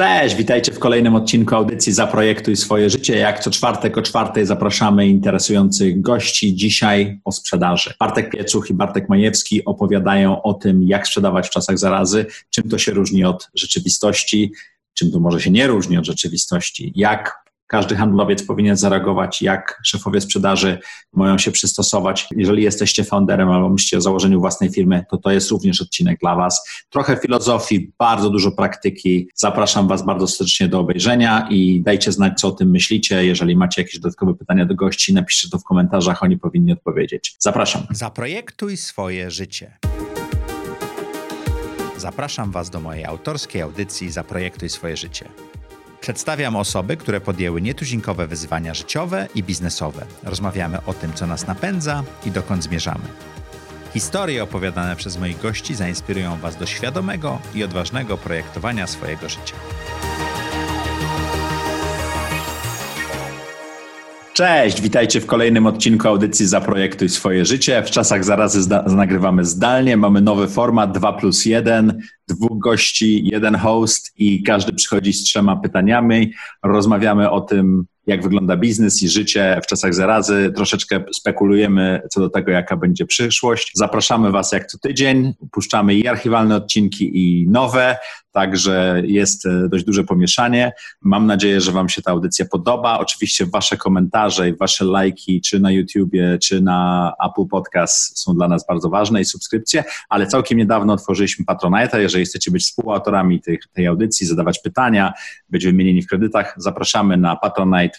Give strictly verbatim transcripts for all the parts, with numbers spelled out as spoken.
Cześć, witajcie w kolejnym odcinku audycji Zaprojektuj swoje życie. Jak co czwartek o czwartej zapraszamy interesujących gości. Dzisiaj o sprzedaży. Bartek Pieczuch i Bartek Majewski opowiadają o tym, jak sprzedawać w czasach zarazy, czym to się różni od rzeczywistości, czym to może się nie różni od rzeczywistości, jak każdy handlowiec powinien zareagować, jak szefowie sprzedaży mają się przystosować. Jeżeli jesteście founderem albo myślicie o założeniu własnej firmy, to to jest również odcinek dla Was. Trochę filozofii, bardzo dużo praktyki. Zapraszam Was bardzo serdecznie do obejrzenia i dajcie znać, co o tym myślicie. Jeżeli macie jakieś dodatkowe pytania do gości, napiszcie to w komentarzach, oni powinni odpowiedzieć. Zapraszam. Zaprojektuj swoje życie. Zapraszam Was do mojej autorskiej audycji Zaprojektuj swoje życie. Przedstawiam osoby, które podjęły nietuzinkowe wyzwania życiowe i biznesowe. Rozmawiamy o tym, co nas napędza i dokąd zmierzamy. Historie opowiadane przez moich gości zainspirują Was do świadomego i odważnego projektowania swojego życia. Cześć, witajcie w kolejnym odcinku audycji Zaprojektuj swoje życie. W czasach zarazy zda- nagrywamy zdalnie, mamy nowy format dwa plus jeden, dwóch gości, jeden host i każdy przychodzi z trzema pytaniami. Rozmawiamy o tym, jak wygląda biznes i życie w czasach zarazy. Troszeczkę spekulujemy co do tego, jaka będzie przyszłość. Zapraszamy Was jak co tydzień. Puszczamy i archiwalne odcinki, i nowe, także jest dość duże pomieszanie. Mam nadzieję, że Wam się ta audycja podoba. Oczywiście Wasze komentarze i Wasze lajki, czy na YouTubie, czy na Apple Podcast są dla nas bardzo ważne i subskrypcje, ale całkiem niedawno otworzyliśmy Patronite'a. Jeżeli chcecie być współautorami tych, tej audycji, zadawać pytania, być wymienieni w kredytach, zapraszamy na Patronite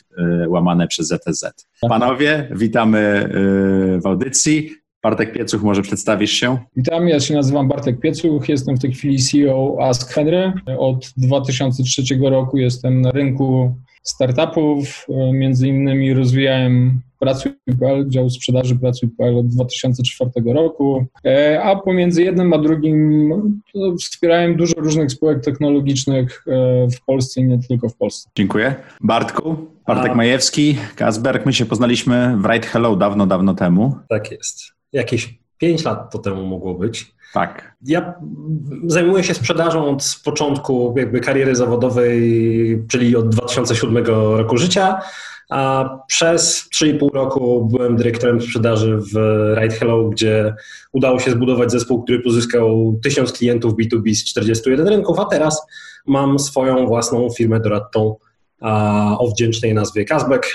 łamane przez Z T Z. Panowie, witamy w audycji. Bartek Pieczuch, może przedstawisz się? Witam, ja się nazywam Bartek Pieczuch, jestem w tej chwili C E O Ask Henry. Od dwa tysiące trzeciego roku jestem na rynku startupów, między innymi rozwijałem Pracuj.pl, dział sprzedaży Pracuj.pl od dwa tysiące czwartego roku, a pomiędzy jednym a drugim wspierałem dużo różnych spółek technologicznych w Polsce i nie tylko w Polsce. Dziękuję. Bartku, Bartek a... Majewski, Kasberg, my się poznaliśmy w Right Hello dawno, dawno temu. Tak jest. Jakieś pięć lat to temu mogło być. Tak. Ja zajmuję się sprzedażą od początku jakby kariery zawodowej, czyli od dwa tysiące siódmego roku życia, a przez trzy i pół roku byłem dyrektorem sprzedaży w Right Hello, gdzie udało się zbudować zespół, który pozyskał tysiąc klientów B dwa B z czterdziestu jeden rynków, a teraz mam swoją własną firmę doradczą o wdzięcznej nazwie Kasberg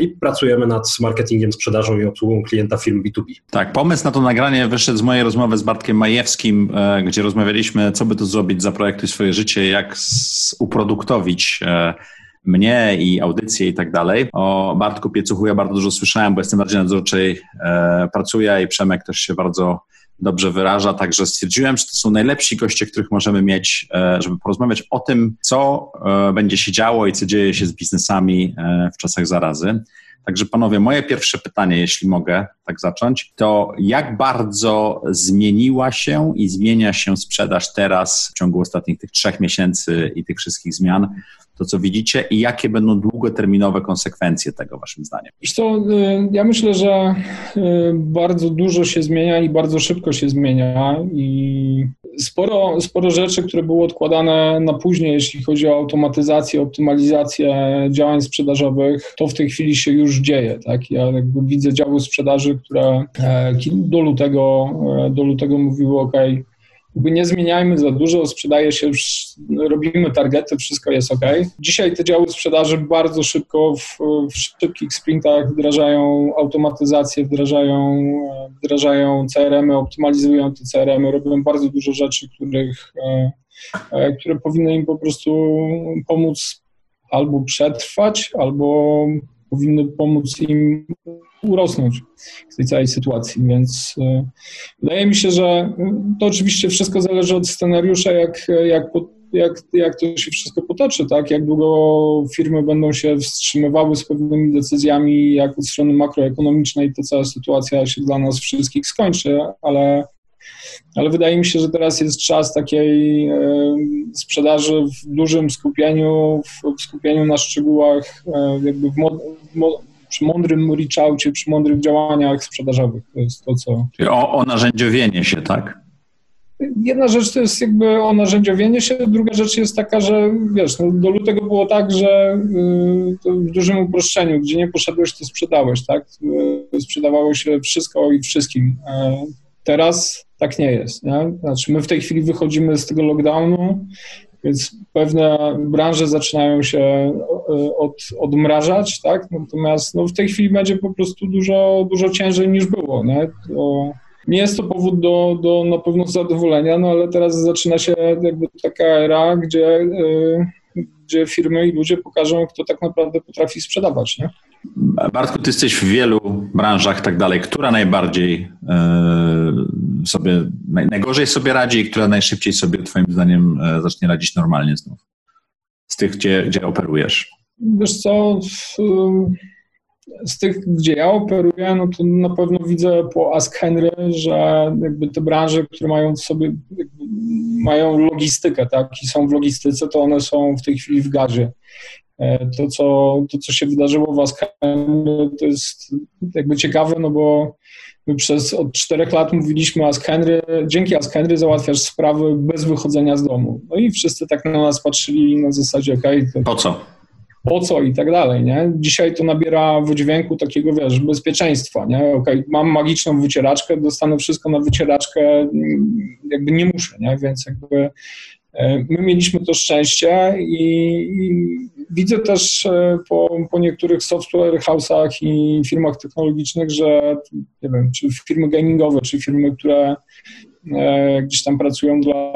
i pracujemy nad marketingiem, sprzedażą i obsługą klienta firm B dwa B. Tak, pomysł na to nagranie wyszedł z mojej rozmowy z Bartkiem Majewskim, gdzie rozmawialiśmy, co by tu zrobić, zaprojektuj swoje życie, jak z- uproduktowić mnie i audycję i tak dalej. O Bartku Piecuchu ja bardzo dużo słyszałem, bo jestem bardziej nadzorczej, e, pracuję i Przemek też się bardzo dobrze wyraża, także stwierdziłem, że to są najlepsi goście, których możemy mieć, e, żeby porozmawiać o tym, co e, będzie się działo i co dzieje się z biznesami e, w czasach zarazy. Także panowie, moje pierwsze pytanie, jeśli mogę tak zacząć, to jak bardzo zmieniła się i zmienia się sprzedaż teraz w ciągu ostatnich tych trzech miesięcy i tych wszystkich zmian, to co widzicie i jakie będą długoterminowe konsekwencje tego waszym zdaniem? Wiesz co, ja myślę, że bardzo dużo się zmienia i bardzo szybko się zmienia i sporo, sporo rzeczy, które były odkładane na później, jeśli chodzi o automatyzację, optymalizację działań sprzedażowych, to w tej chwili się już dzieje, tak? Ja jakby widzę działy sprzedaży, które do lutego, do lutego mówiły ok, jakby nie zmieniajmy za dużo, sprzedaje się, robimy targety, wszystko jest ok. Dzisiaj te działy sprzedaży bardzo szybko, w, w szybkich sprintach wdrażają automatyzację, wdrażają, wdrażają C R M-y, optymalizują te C R M-y, robią bardzo dużo rzeczy, których, które powinny im po prostu pomóc albo przetrwać, albo powinny pomóc im urosnąć w tej całej sytuacji, więc wydaje mi się, że to oczywiście wszystko zależy od scenariusza, jak, jak, jak, jak to się wszystko potoczy, tak? Jak długo firmy będą się wstrzymywały z pewnymi decyzjami, jak od strony makroekonomicznej ta cała sytuacja się dla nas wszystkich skończy, ale, ale wydaje mi się, że teraz jest czas takiej sprzedaży w dużym skupieniu, w skupieniu na szczegółach, jakby w mod- mod- przy mądrym reach-outie, przy mądrych działaniach sprzedażowych. To jest to, co... Czyli o, o narzędziowienie się, tak? Jedna rzecz to jest jakby o narzędziowienie się, druga rzecz jest taka, że wiesz, no do lutego było tak, że y, w dużym uproszczeniu, gdzie nie poszedłeś, to sprzedałeś, tak? Y, sprzedawało się wszystko i wszystkim. Y, teraz tak nie jest, nie? Znaczy my w tej chwili wychodzimy z tego lockdownu, więc pewne branże zaczynają się od, odmrażać, tak? Natomiast no, w tej chwili będzie po prostu dużo, dużo ciężej niż było, nie? To, nie jest to powód do, do na pewno zadowolenia, no ale teraz zaczyna się jakby taka era, gdzie, yy, gdzie firmy i ludzie pokażą, kto tak naprawdę potrafi sprzedawać, nie? Bartku, ty jesteś w wielu branżach i tak dalej. Która najbardziej yy, sobie, naj, najgorzej sobie radzi i która najszybciej sobie, twoim zdaniem, yy, zacznie radzić normalnie znów? Z tych, gdzie, gdzie operujesz? Wiesz co... W, yy... Z tych, gdzie ja operuję, no to na pewno widzę po Ask Henry, że jakby te branże, które mają w sobie, mają logistykę, tak, i są w logistyce, to one są w tej chwili w gazie. To, co, to, co się wydarzyło w Ask Henry, to jest jakby ciekawe, no bo my przez od czterech lat mówiliśmy Ask Henry, dzięki Ask Henry załatwiasz sprawy bez wychodzenia z domu. No i wszyscy tak na nas patrzyli na zasadzie, okej, okay, po co? po co i tak dalej, nie? Dzisiaj to nabiera wydźwięku takiego, wiesz, bezpieczeństwa, nie? Okej, okay, mam magiczną wycieraczkę, dostanę wszystko na wycieraczkę, jakby nie muszę, nie? Więc jakby my mieliśmy to szczęście i, i widzę też po, po niektórych software house'ach i firmach technologicznych, że nie wiem, czy firmy gamingowe, czy firmy, które gdzieś tam pracują dla,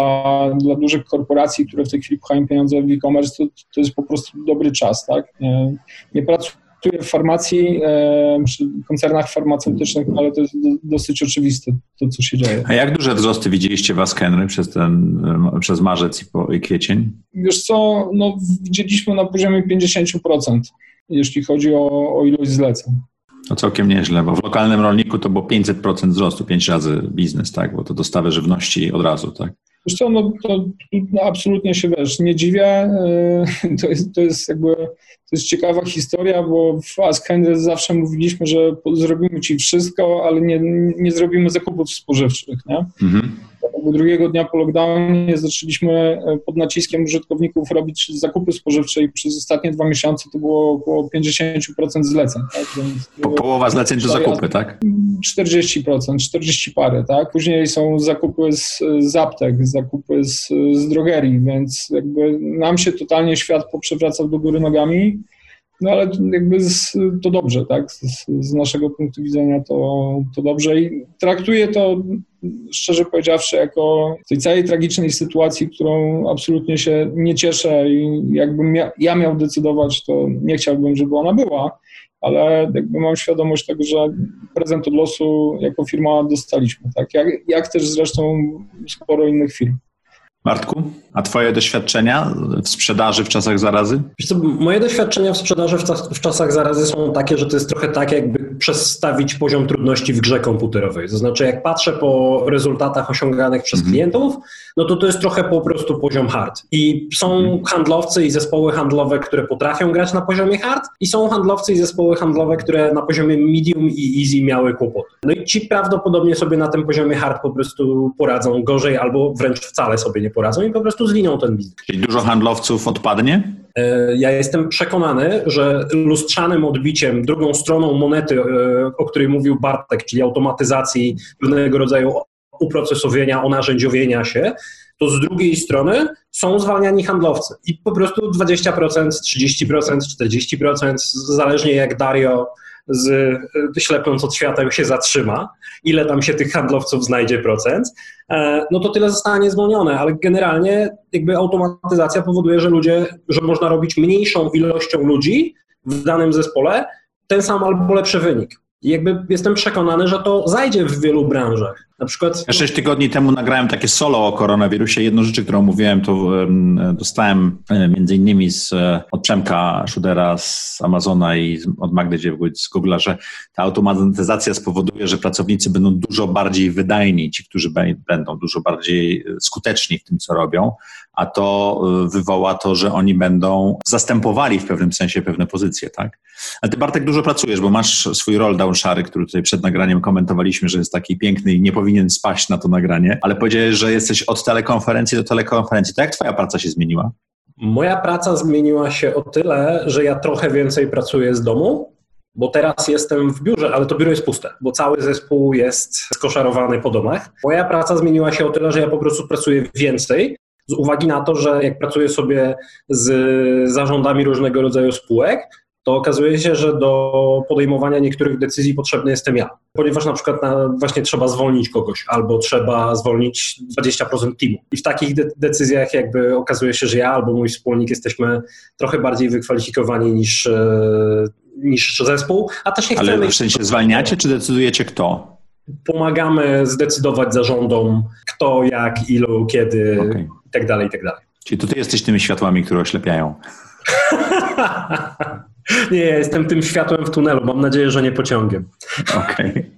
dla dużych korporacji, które w tej chwili pchają pieniądze w e-commerce, to, to jest po prostu dobry czas, tak? Nie, nie pracuję w farmacji, przy koncernach farmaceutycznych, ale to jest do, dosyć oczywiste, to co się dzieje. A jak duże wzrosty widzieliście w Ask Henry przez, ten, przez marzec i, po, i kwiecień? Wiesz co, no widzieliśmy na poziomie pięćdziesiąt procent, jeśli chodzi o, o ilość zleceń. To całkiem nieźle, bo w lokalnym rolniku to było pięćset procent wzrostu, pięć razy biznes, tak? Bo to dostawy żywności od razu, tak? Zresztą, no to no, absolutnie się, wiesz, nie dziwię. To jest, to jest jakby, to jest ciekawa historia, bo w Ask Henry zawsze mówiliśmy, że zrobimy ci wszystko, ale nie, nie zrobimy zakupów spożywczych, nie? Mhm. Drugiego dnia po lockdownie zaczęliśmy pod naciskiem użytkowników robić zakupy spożywcze i przez ostatnie dwa miesiące to było około pięćdziesiąt procent zleceń. Tak? Więc po, połowa zleceń to zakupy, tak? czterdzieści procent, czterdzieści parę, tak? Później są zakupy z, z aptek, zakupy z, z drogerii, więc jakby nam się totalnie świat poprzewracał do góry nogami, no ale jakby z, to dobrze, tak? Z, z naszego punktu widzenia to, to dobrze i traktuję to, szczerze powiedziawszy, jako tej całej tragicznej sytuacji, którą absolutnie się nie cieszę i jakbym mia- ja miał decydować, to nie chciałbym, żeby ona była, ale jakby mam świadomość tego, że prezent od losu jako firma dostaliśmy, tak? Jak, jak też zresztą sporo innych firm. Bartku, a twoje doświadczenia w sprzedaży w czasach zarazy? Wiesz co, moje doświadczenia w sprzedaży w, czas, w czasach zarazy są takie, że to jest trochę tak, jakby przestawić poziom trudności w grze komputerowej. To znaczy, jak patrzę po rezultatach osiąganych przez mhm. klientów, no to to jest trochę po prostu poziom hard. I są mhm. handlowcy i zespoły handlowe, które potrafią grać na poziomie hard i są handlowcy i zespoły handlowe, które na poziomie medium i easy miały kłopoty. No i ci prawdopodobnie sobie na tym poziomie hard po prostu poradzą gorzej albo wręcz wcale sobie nie poradzą i po prostu zwiną ten biznes. Czyli dużo handlowców odpadnie? Ja jestem przekonany, że lustrzanym odbiciem, drugą stroną monety, o której mówił Bartek, czyli automatyzacji, pewnego rodzaju uprocesowienia, onarzędziowienia się, to z drugiej strony są zwalniani handlowcy i po prostu dwadzieścia procent, trzydzieści procent, czterdzieści procent, zależnie jak Dario z ślepnąc od świateł się zatrzyma, ile tam się tych handlowców znajdzie procent, no to tyle zostanie zwolnione, ale generalnie jakby automatyzacja powoduje, że ludzie, że można robić mniejszą ilością ludzi w danym zespole ten sam albo lepszy wynik. I jakby jestem przekonany, że to zajdzie w wielu branżach. Na przykład... Ja sześć tygodni temu nagrałem takie solo o koronawirusie. Jedną rzecz, którą mówiłem, to dostałem między innymi z, od Przemka Szudera z Amazona i od Magdy Dziewgoć z Google'a, że ta automatyzacja spowoduje, że pracownicy będą dużo bardziej wydajni, ci, którzy będą dużo bardziej skuteczni w tym, co robią, a to wywoła to, że oni będą zastępowali w pewnym sensie pewne pozycje, tak? Ale ty, Bartek, dużo pracujesz, bo masz swój roll down szary, który tutaj przed nagraniem komentowaliśmy, że jest taki piękny i nie powinien powinien spaść na to nagranie, ale powiedziałeś, że jesteś od telekonferencji do telekonferencji. To jak twoja praca się zmieniła? Moja praca zmieniła się o tyle, że ja trochę więcej pracuję z domu, bo teraz jestem w biurze, ale to biuro jest puste, bo cały zespół jest skoszarowany po domach. Moja praca zmieniła się o tyle, że ja po prostu pracuję więcej, z uwagi na to, że jak pracuję sobie z zarządami różnego rodzaju spółek, to okazuje się, że do podejmowania niektórych decyzji potrzebny jestem ja, ponieważ na przykład na, właśnie trzeba zwolnić kogoś albo trzeba zwolnić dwadzieścia procent teamu. I w takich de- decyzjach jakby okazuje się, że ja albo mój wspólnik jesteśmy trochę bardziej wykwalifikowani niż, e, niż zespół, a też nie chcemy... Ale w sensie zwalniacie, czy decydujecie kto? Pomagamy zdecydować zarządom kto, jak, ilu, kiedy okay. i tak dalej, i tak dalej. Czyli to ty jesteś tymi światłami, które oślepiają. Nie, ja jestem tym światłem w tunelu. Mam nadzieję, że nie pociągiem. Okej. Okay.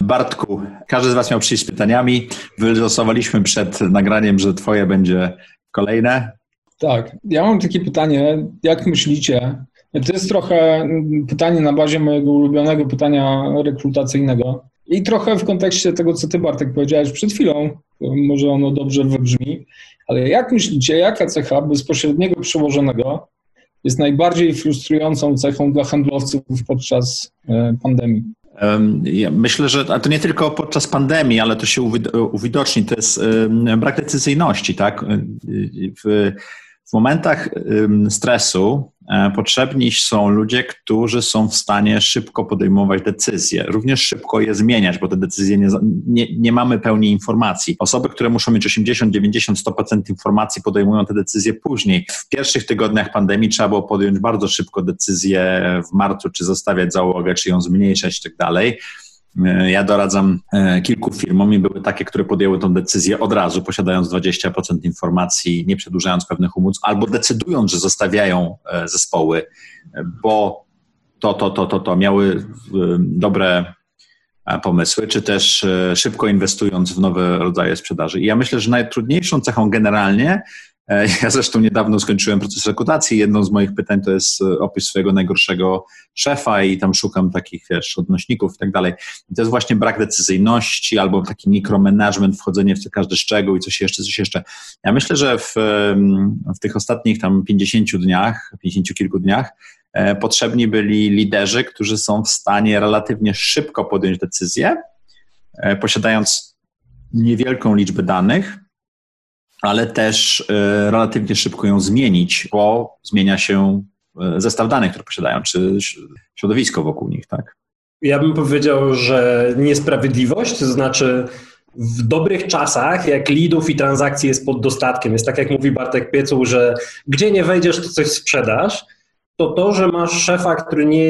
Bartku, każdy z was miał przyjść z pytaniami. Wylosowaliśmy przed nagraniem, że twoje będzie kolejne. Tak. Ja mam takie pytanie. Jak myślicie? To jest trochę pytanie na bazie mojego ulubionego pytania rekrutacyjnego i trochę w kontekście tego, co ty, Bartek, powiedziałeś przed chwilą. Może ono dobrze wybrzmi, ale jak myślicie, jaka cecha bezpośredniego przełożonego jest najbardziej frustrującą cechą dla handlowców podczas pandemii? Ja myślę, że to nie tylko podczas pandemii, ale to się uwidoczni. To jest brak decyzyjności, tak? W, w momentach stresu potrzebni są ludzie, którzy są w stanie szybko podejmować decyzje, również szybko je zmieniać, bo te decyzje nie, nie, nie mamy pełni informacji. Osoby, które muszą mieć osiemdziesiąt, dziewięćdziesiąt, sto procent informacji, podejmują te decyzje później. W pierwszych tygodniach pandemii trzeba było podjąć bardzo szybko decyzję w marcu, czy zostawiać załogę, czy ją zmniejszać i tak dalej. Ja doradzam kilku firmom i były takie, które podjęły tą decyzję od razu, posiadając dwadzieścia procent informacji, nie przedłużając pewnych umów, albo decydując, że zostawiają zespoły, bo to, to, to, to, to miały dobre pomysły, czy też szybko inwestując w nowe rodzaje sprzedaży. I ja myślę, że najtrudniejszą cechą generalnie, ja zresztą niedawno skończyłem proces rekrutacji, jedną z moich pytań to jest opis swojego najgorszego szefa i tam szukam takich, wiesz, odnośników i tak dalej. I to jest właśnie brak decyzyjności albo taki mikromanagement, wchodzenie w każdy szczegół i coś jeszcze, coś jeszcze. Ja myślę, że w, w tych ostatnich tam pięćdziesięciu dniach, pięćdziesięciu kilku dniach potrzebni byli liderzy, którzy są w stanie relatywnie szybko podjąć decyzję, posiadając niewielką liczbę danych, ale też relatywnie szybko ją zmienić, bo zmienia się zestaw danych, które posiadają, czy środowisko wokół nich, tak? Ja bym powiedział, że niesprawiedliwość, to znaczy w dobrych czasach, jak leadów i transakcji jest pod dostatkiem, jest tak jak mówi Bartek Pieczuch, że gdzie nie wejdziesz, to coś sprzedasz, to to, że masz szefa, który nie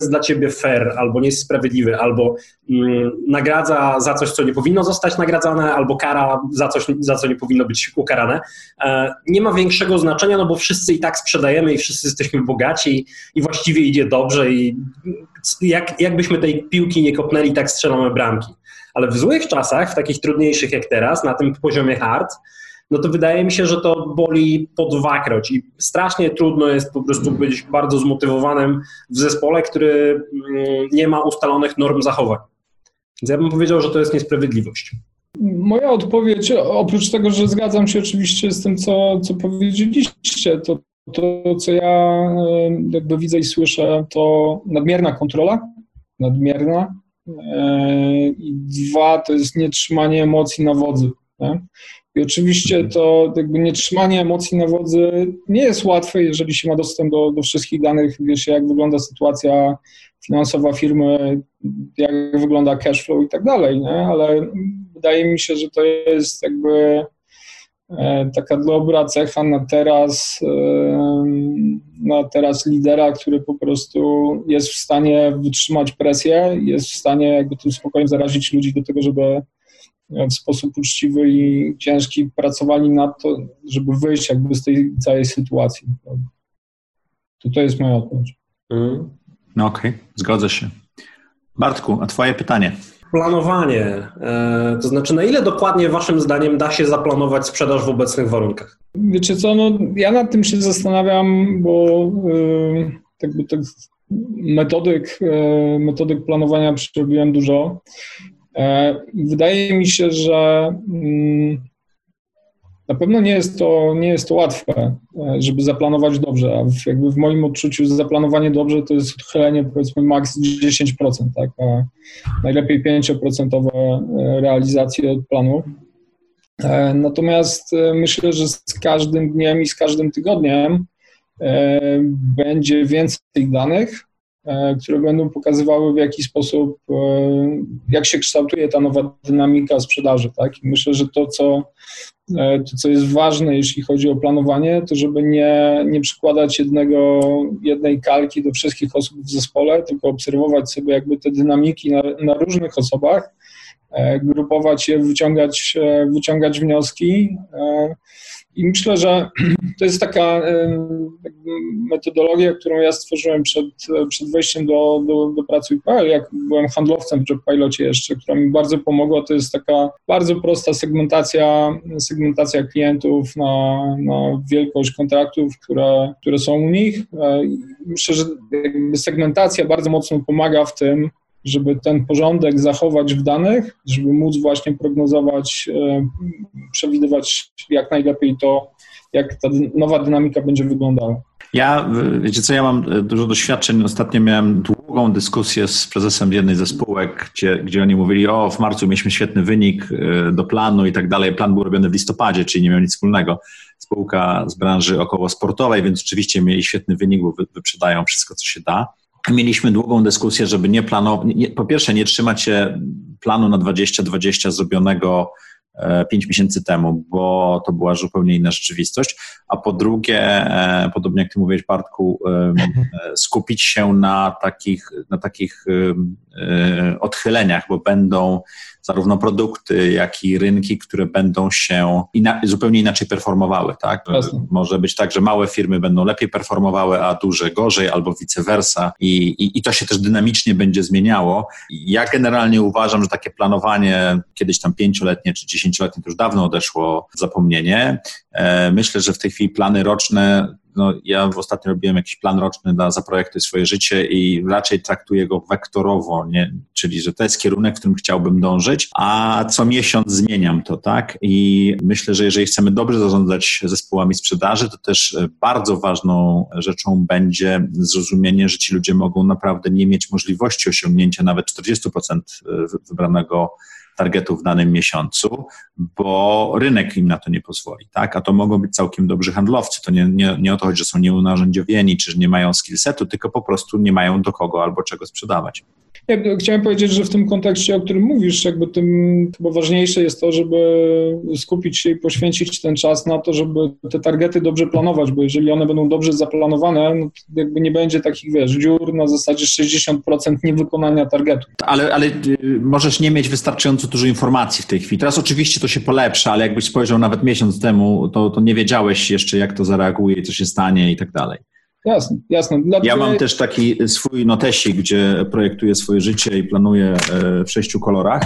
jest dla ciebie fair, albo nie jest sprawiedliwy, albo mm, nagradza za coś, co nie powinno zostać nagradzane, albo kara za coś, za co nie powinno być ukarane. E, nie ma większego znaczenia, no bo wszyscy i tak sprzedajemy i wszyscy jesteśmy bogaci i właściwie idzie dobrze i jak, jakbyśmy tej piłki nie kopnęli, tak strzelamy bramki. Ale w złych czasach, w takich trudniejszych jak teraz, na tym poziomie hard, no to wydaje mi się, że to boli po dwakroć i strasznie trudno jest po prostu być bardzo zmotywowanym w zespole, który nie ma ustalonych norm zachowań. Więc ja bym powiedział, że to jest niesprawiedliwość. Moja odpowiedź, oprócz tego, że zgadzam się oczywiście z tym, co, co powiedzieliście, to to, co ja jakby widzę i słyszę, to nadmierna kontrola, nadmierna i dwa, to jest nietrzymanie emocji na wodzy. Tak? I oczywiście to jakby nietrzymanie emocji na wodzy nie jest łatwe, jeżeli się ma dostęp do, do wszystkich danych, wie się jak wygląda sytuacja finansowa firmy, jak wygląda cash flow i tak dalej, nie? Ale wydaje mi się, że to jest jakby taka dobra cecha na teraz, na teraz lidera, który po prostu jest w stanie wytrzymać presję, jest w stanie jakby tym spokojem zarazić ludzi do tego, żeby w sposób uczciwy i ciężki pracowali na to, żeby wyjść jakby z tej całej sytuacji. To to jest moja odpowiedź. No okej, okay. Zgodzę się. Bartku, a twoje pytanie? Planowanie. To znaczy, na ile dokładnie waszym zdaniem da się zaplanować sprzedaż w obecnych warunkach? Wiecie co, no ja nad tym się zastanawiam, bo jakby tak metodyk, metodyk planowania przerobiłem dużo. Wydaje mi się, że na pewno nie jest to, nie jest to łatwe, żeby zaplanować dobrze, a w, jakby w moim odczuciu zaplanowanie dobrze to jest odchylenie powiedzmy maks dziesięć procent, tak? A najlepiej pięć procent realizacje od planu. Natomiast myślę, że z każdym dniem i z każdym tygodniem będzie więcej danych, które będą pokazywały, w jaki sposób, jak się kształtuje ta nowa dynamika sprzedaży, tak? I myślę, że to co, to, co jest ważne, jeśli chodzi o planowanie, to żeby nie, nie przykładać jednego, jednej kalki do wszystkich osób w zespole, tylko obserwować sobie jakby te dynamiki na, na różnych osobach, grupować je, wyciągać, wyciągać wnioski. I myślę, że to jest taka metodologia, którą ja stworzyłem przed, przed wejściem do, do, do Pracuj.pl, jak byłem handlowcem w JobPilocie jeszcze, która mi bardzo pomogła. To jest taka bardzo prosta segmentacja, segmentacja klientów na, na wielkość kontraktów, które, które są u nich. Myślę, że jakby segmentacja bardzo mocno pomaga w tym, żeby ten porządek zachować w danych, żeby móc właśnie prognozować, przewidywać jak najlepiej to, jak ta nowa dynamika będzie wyglądała. Ja, wiecie co, ja mam dużo doświadczeń. Ostatnio miałem długą dyskusję z prezesem jednej ze spółek, gdzie, gdzie oni mówili, o, w marcu mieliśmy świetny wynik do planu i tak dalej. Plan był robiony w listopadzie, czyli nie miał nic wspólnego. Spółka z branży około sportowej, więc oczywiście mieli świetny wynik, bo wyprzedają wszystko, co się da. Mieliśmy długą dyskusję, żeby nie planować, po pierwsze nie trzymać się planu na dwadzieścia dwadzieścia zrobionego pięć miesięcy temu, bo to była zupełnie inna rzeczywistość, a po drugie, podobnie jak ty mówiłeś, Bartku, skupić się na takich, na takich odchyleniach, bo będą zarówno produkty, jak i rynki, które będą się ina- zupełnie inaczej performowały, tak? Jasne. Może być tak, że małe firmy będą lepiej performowały, a duże gorzej, albo vice versa i, i, i to się też dynamicznie będzie zmieniało. Ja generalnie uważam, że takie planowanie kiedyś tam pięcioletnie czy dziesięcioletnie to już dawno odeszło w zapomnienie. E, myślę, że w tej chwili plany roczne, no ja ostatnio robiłem jakiś plan roczny dla Zaprojektuj swoje życie i raczej traktuję go wektorowo, nie? Czyli że to jest kierunek, w którym chciałbym dążyć, a co miesiąc zmieniam to, tak? I myślę, że jeżeli chcemy dobrze zarządzać zespołami sprzedaży, to też bardzo ważną rzeczą będzie zrozumienie, że ci ludzie mogą naprawdę nie mieć możliwości osiągnięcia nawet czterdzieści procent wybranego targetu w danym miesiącu, bo rynek im na to nie pozwoli, tak? A to mogą być całkiem dobrzy handlowcy. To nie, nie, nie o to chodzi, że są nieunarzędziowieni, czy że nie mają skillsetu, tylko po prostu nie mają do kogo albo czego sprzedawać. Ja chciałem powiedzieć, że w tym kontekście, o którym mówisz, jakby tym chyba ważniejsze jest to, żeby skupić się i poświęcić ten czas na to, żeby te targety dobrze planować, bo jeżeli one będą dobrze zaplanowane, no to jakby nie będzie takich, wiesz, dziur na zasadzie sześćdziesiąt procent niewykonania targetu. Ale, ale możesz nie mieć wystarczająco dużo informacji w tej chwili. Teraz oczywiście to się polepsza, ale jakbyś spojrzał nawet miesiąc temu, to, to nie wiedziałeś jeszcze, jak to zareaguje, co się stanie i tak dalej. Jasne, jasne. Dlatego... Ja mam też taki swój notesik, gdzie projektuję swoje życie i planuję w sześciu kolorach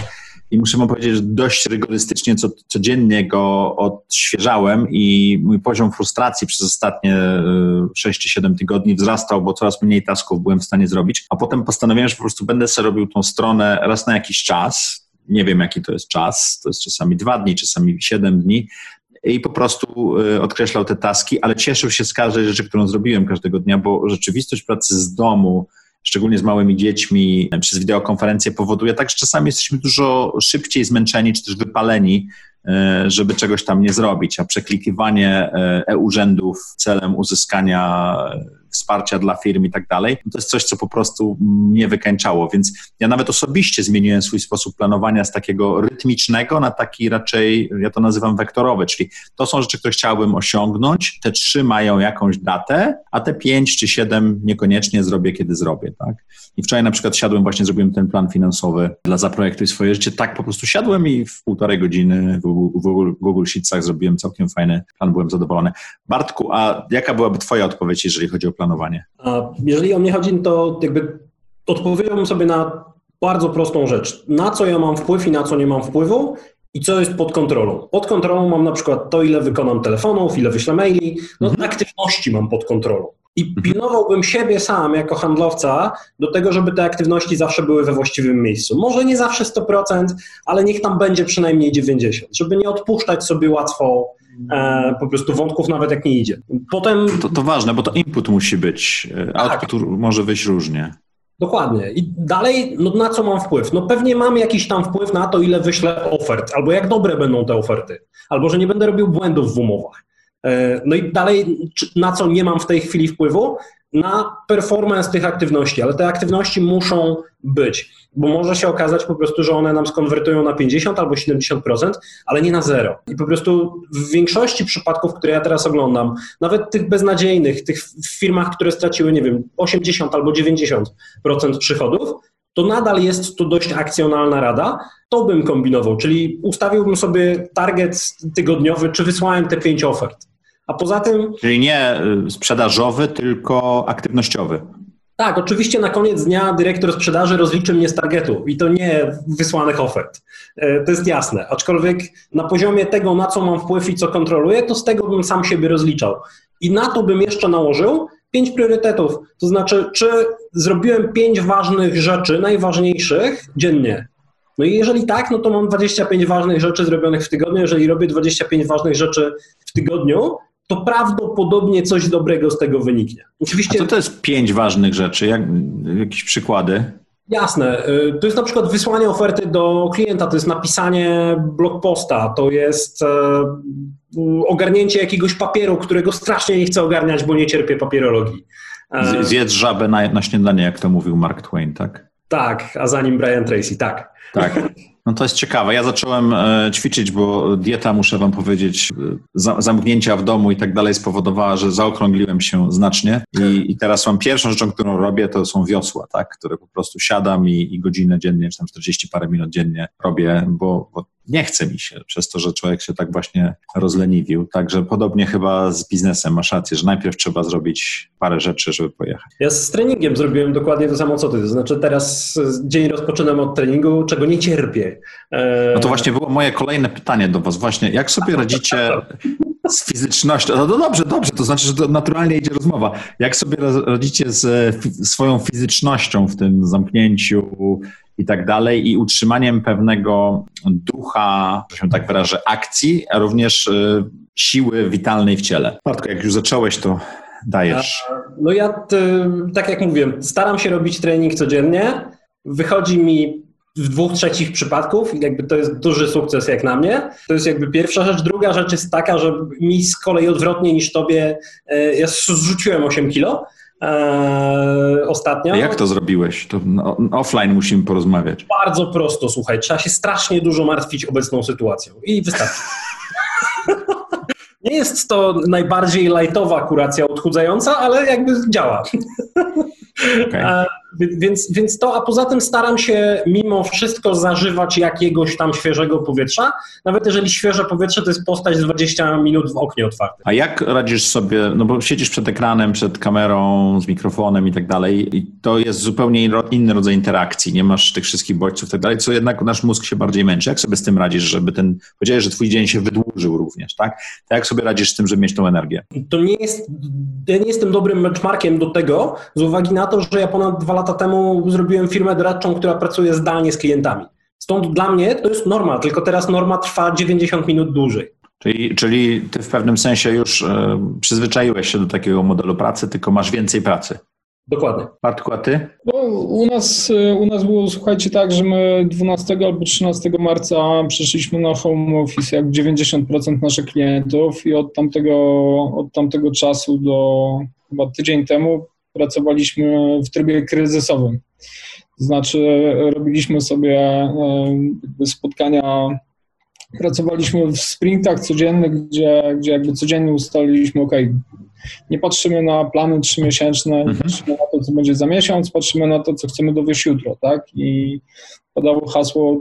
i muszę wam powiedzieć, że dość rygorystycznie co, codziennie go odświeżałem i mój poziom frustracji przez ostatnie sześć czy siedem tygodni wzrastał, bo coraz mniej tasków byłem w stanie zrobić, a potem postanowiłem, że po prostu będę sobie robił tą stronę raz na jakiś czas, nie wiem jaki to jest czas, to jest czasami dwa dni, czasami siedem dni, i po prostu odkreślał te taski, ale cieszył się z każdej rzeczy, którą zrobiłem każdego dnia, bo rzeczywistość pracy z domu, szczególnie z małymi dziećmi, przez wideokonferencje powoduje tak, że czasami jesteśmy dużo szybciej zmęczeni czy też wypaleni, żeby czegoś tam nie zrobić, a przeklikiwanie e-urzędów celem uzyskania wsparcia dla firm i tak dalej, to jest coś, co po prostu mnie wykańczało, więc ja nawet osobiście zmieniłem swój sposób planowania z takiego rytmicznego na taki raczej, ja to nazywam wektorowy, czyli to są rzeczy, które chciałbym osiągnąć, te trzy mają jakąś datę, a te pięć czy siedem niekoniecznie zrobię, kiedy zrobię, tak? I wczoraj na przykład siadłem, właśnie zrobiłem ten plan finansowy dla Zaprojektuj swoje życie, tak po prostu siadłem i w półtorej godziny w Google, Google Sheetsach zrobiłem całkiem fajny plan, byłem zadowolony. Bartku, a jaka byłaby twoja odpowiedź, jeżeli chodzi o planowanie? A jeżeli o mnie chodzi, to jakby odpowiedziałbym sobie na bardzo prostą rzecz. Na co ja mam wpływ i na co nie mam wpływu i co jest pod kontrolą. Pod kontrolą mam na przykład to, ile wykonam telefonów, ile wyślę maili, no mhm. aktywności mam pod kontrolą. I pilnowałbym siebie sam jako handlowca do tego, żeby te aktywności zawsze były we właściwym miejscu. Może nie zawsze sto procent, ale niech tam będzie przynajmniej dziewięćdziesiąt procent, żeby nie odpuszczać sobie łatwo e, po prostu wątków, nawet jak nie idzie. Potem... To, to ważne, bo to input musi być, output tak. Może wyjść różnie. Dokładnie. I dalej, no na co mam wpływ? No pewnie mam jakiś tam wpływ na to, ile wyślę ofert, albo jak dobre będą te oferty, albo że nie będę robił błędów w umowach. No i dalej, na co nie mam w tej chwili wpływu? Na performance tych aktywności, ale te aktywności muszą być, bo może się okazać po prostu, że one nam skonwertują na pięćdziesiąt albo siedemdziesiąt procent, ale nie na zero. I po prostu w większości przypadków, które ja teraz oglądam, nawet tych beznadziejnych, tych w firmach, które straciły, nie wiem, osiemdziesiąt albo dziewięćdziesiąt procent przychodów, to nadal jest to dość akcjonalna rada, to bym kombinował, czyli ustawiłbym sobie target tygodniowy, czy wysłałem te pięć ofert, a poza tym... Czyli nie sprzedażowy, tylko aktywnościowy. Tak, oczywiście na koniec dnia dyrektor sprzedaży rozliczy mnie z targetu i to nie wysłanych ofert, to jest jasne, aczkolwiek na poziomie tego, na co mam wpływ i co kontroluję, to z tego bym sam siebie rozliczał i na to bym jeszcze nałożył pięć priorytetów, to znaczy, czy zrobiłem pięć ważnych rzeczy, najważniejszych dziennie. No i jeżeli tak, no to mam dwadzieścia pięć ważnych rzeczy zrobionych w tygodniu. Jeżeli robię dwadzieścia pięć ważnych rzeczy w tygodniu, to prawdopodobnie coś dobrego z tego wyniknie. Oczywiście. A co to jest pięć ważnych rzeczy? Jak, jakieś przykłady? Jasne. To jest na przykład wysłanie oferty do klienta, to jest napisanie blog posta, to jest ogarnięcie jakiegoś papieru, którego strasznie nie chcę ogarniać, bo nie cierpię papierologii. Zjedz żabę na, na śniadanie, jak to mówił Mark Twain, tak? Tak, a za nim Brian Tracy, tak. Tak. No to jest ciekawe. Ja zacząłem ćwiczyć, bo dieta, muszę wam powiedzieć, zamknięcia w domu i tak dalej spowodowała, że zaokrągliłem się znacznie i, i teraz mam pierwszą rzeczą, którą robię, to są wiosła, tak, które po prostu siadam i, i godzinę dziennie, czy tam czterdzieści parę minut dziennie robię, bo, bo nie chce mi się, przez to, że człowiek się tak właśnie rozleniwił. Także podobnie chyba z biznesem masz rację, że najpierw trzeba zrobić parę rzeczy, żeby pojechać. Ja z treningiem zrobiłem dokładnie to samo, co ty. To znaczy teraz dzień rozpoczynam od treningu, czego nie cierpię. No to właśnie było moje kolejne pytanie do was. Właśnie, jak sobie radzicie z fizycznością? No to dobrze, dobrze, to znaczy, że to naturalnie idzie rozmowa. Jak sobie radzicie z swoją fizycznością w tym zamknięciu i tak dalej i utrzymaniem pewnego ducha, że się tak wyrażę, akcji, a również siły witalnej w ciele? Bartku, jak już zacząłeś, to dajesz. No ja, ty, tak jak mówiłem, staram się robić trening codziennie. Wychodzi mi w dwóch trzecich przypadków i jakby to jest duży sukces jak na mnie. To jest jakby pierwsza rzecz. Druga rzecz jest taka, że mi z kolei odwrotnie niż tobie, ja zrzuciłem osiem kilo Eee, ostatnio. A jak to zrobiłeś? To offline musimy porozmawiać. Bardzo prosto, słuchaj, trzeba się strasznie dużo martwić obecną sytuacją i wystarczy. Nie jest to najbardziej lightowa kuracja odchudzająca, ale jakby działa. Okay. A, więc, więc to, a poza tym staram się mimo wszystko zażywać jakiegoś tam świeżego powietrza, nawet jeżeli świeże powietrze to jest postać z dwadzieścia minut w oknie otwartym. A jak radzisz sobie, no bo siedzisz przed ekranem, przed kamerą, z mikrofonem i tak dalej i to jest zupełnie inny rodzaj interakcji, nie masz tych wszystkich bodźców i tak dalej, co jednak nasz mózg się bardziej męczy. Jak sobie z tym radzisz, żeby ten, powiedziałeś, że twój dzień się wydłużył również, tak? To jak sobie radzisz z tym, żeby mieć tą energię? To nie jest, ja nie jestem dobrym benchmarkiem do tego, z uwagi na to, że ja ponad dwa lata temu zrobiłem firmę doradczą, która pracuje zdalnie z klientami. Stąd dla mnie to jest norma, tylko teraz norma trwa dziewięćdziesiąt minut dłużej. Czyli, czyli ty w pewnym sensie już e, przyzwyczaiłeś się do takiego modelu pracy, tylko masz więcej pracy. Dokładnie. Bartku, a ty? No, u nas, u nas było, słuchajcie, tak, że my dwunastego albo trzynastego marca przeszliśmy na home office jak dziewięćdziesiąt procent naszych klientów i od tamtego, od tamtego czasu do chyba tydzień temu pracowaliśmy w trybie kryzysowym. To znaczy robiliśmy sobie spotkania, pracowaliśmy w sprintach codziennych, gdzie, gdzie jakby codziennie ustaliliśmy, ok, nie patrzymy na plany trzymiesięczne, mhm. nie patrzymy na to, co będzie za miesiąc, patrzymy na to, co chcemy dowieść jutro, tak? I padało hasło,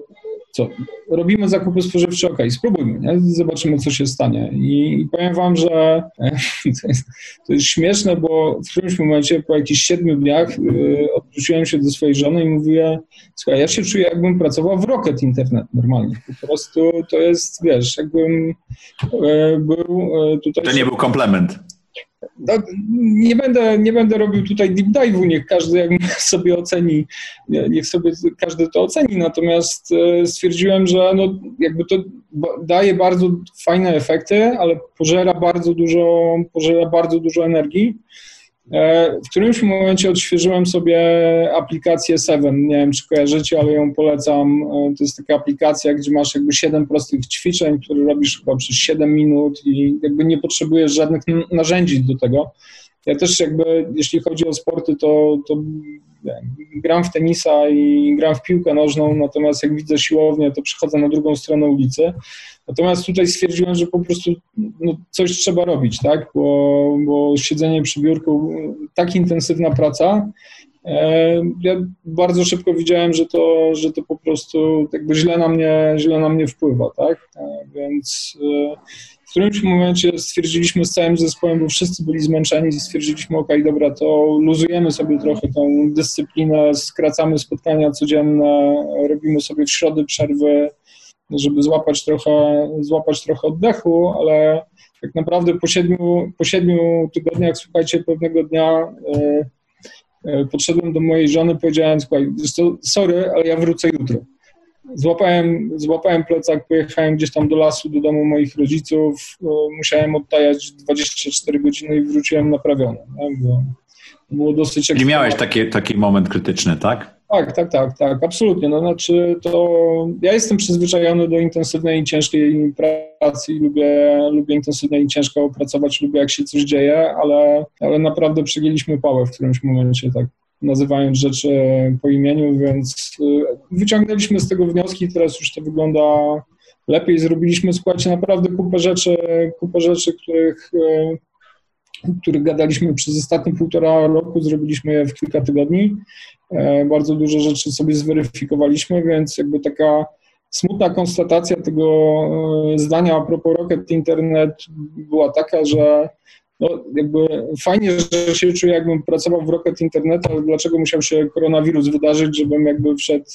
co, robimy zakupy spożywcze, okej, spróbujmy, nie? Zobaczymy, co się stanie. I, i powiem wam, że to jest, to jest śmieszne, bo w którymś momencie, po jakichś siedmiu dniach yy, odwróciłem się do swojej żony i mówię, słuchaj, ja się czuję, jakbym pracował w Rocket Internet normalnie. Po prostu to jest, wiesz, jakbym yy, był yy, tutaj... To nie był komplement. Nie będę, nie będę robił tutaj deep dive'u, niech każdy jak sobie oceni, niech sobie każdy to oceni, natomiast stwierdziłem, że no jakby to daje bardzo fajne efekty, ale pożera bardzo dużo, pożera bardzo dużo energii. W którymś momencie odświeżyłem sobie aplikację Seven, nie wiem czy kojarzycie, ale ją polecam. To jest taka aplikacja, gdzie masz jakby siedem prostych ćwiczeń, które robisz chyba przez siedem minut i jakby nie potrzebujesz żadnych narzędzi do tego. Ja też jakby, jeśli chodzi o sporty, to, to gram w tenisa i gram w piłkę nożną, natomiast jak widzę siłownię, to przechodzę na drugą stronę ulicy. Natomiast tutaj stwierdziłem, że po prostu no, coś trzeba robić, tak? Bo, bo siedzenie przy biurku, tak intensywna praca, e, ja bardzo szybko widziałem, że to, że to po prostu jakby źle na mnie, źle na mnie wpływa, tak? E, więc... E, W którymś momencie stwierdziliśmy z całym zespołem, bo wszyscy byli zmęczeni, stwierdziliśmy, okej, dobra, to luzujemy sobie trochę tą dyscyplinę, skracamy spotkania codzienne, robimy sobie w środę przerwy, żeby złapać trochę, złapać trochę oddechu, ale tak naprawdę po siedmiu, po siedmiu tygodniach, słuchajcie, pewnego dnia y, y, podszedłem do mojej żony, powiedziałem, słuchaj, sorry, ale ja wrócę jutro. Złapałem, złapałem plecak, pojechałem gdzieś tam do lasu, do domu moich rodziców, musiałem odtajać dwadzieścia cztery godziny i wróciłem naprawiony. Było, było dosyć... I miałeś taki, taki moment krytyczny, tak? Tak, tak, tak, tak, absolutnie. No, znaczy to ja jestem przyzwyczajony do intensywnej i ciężkiej pracy i lubię, lubię intensywnie i ciężko pracować, lubię jak się coś dzieje, ale, ale naprawdę przegięliśmy pałę w którymś momencie, tak. Nazywając rzeczy po imieniu, więc wyciągnęliśmy z tego wnioski i teraz już to wygląda lepiej. Zrobiliśmy, słuchajcie, naprawdę kupę rzeczy, kupę rzeczy, których, których gadaliśmy przez ostatnie półtora roku, zrobiliśmy je w kilka tygodni. Bardzo dużo rzeczy sobie zweryfikowaliśmy, więc jakby taka smutna konstatacja tego zdania a propos Rocket Internet była taka, że no jakby fajnie, że się czuję, jakbym pracował w Rocket Internet, ale dlaczego musiał się koronawirus wydarzyć, żebym jakby wszedł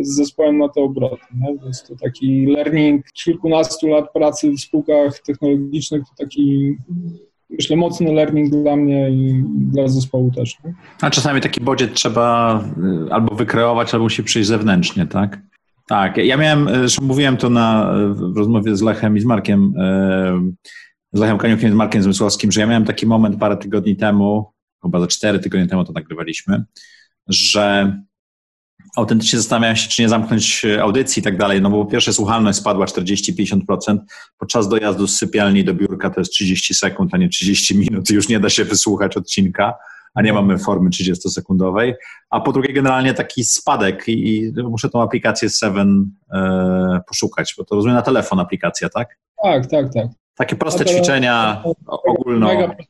z zespołem na te obroty, nie? To jest to taki learning kilkunastu lat pracy w spółkach technologicznych, to taki, myślę, mocny learning dla mnie i dla zespołu też. Nie? A czasami taki bodziec trzeba albo wykreować, albo musi przyjść zewnętrznie, tak? Tak, ja miałem, mówiłem to na w rozmowie z Lechem i z Markiem, z Lechem Kaniukiem, z Markiem Zmysłowskim, że ja miałem taki moment parę tygodni temu, chyba za cztery tygodnie temu to nagrywaliśmy, że autentycznie zastanawiałem się, czy nie zamknąć audycji i tak dalej, no bo po pierwsze słuchalność spadła czterdzieści do pięćdziesięciu procent, podczas dojazdu z sypialni do biurka to jest trzydzieści sekund, a nie trzydzieści minut, już nie da się wysłuchać odcinka, a nie mamy formy trzydziestosekundowej, a po drugie generalnie taki spadek i, i muszę tą aplikację Seven e, poszukać, bo to rozumiem na telefon aplikacja, tak? Tak, tak, tak. Takie proste ćwiczenia ogólno. Mega proste,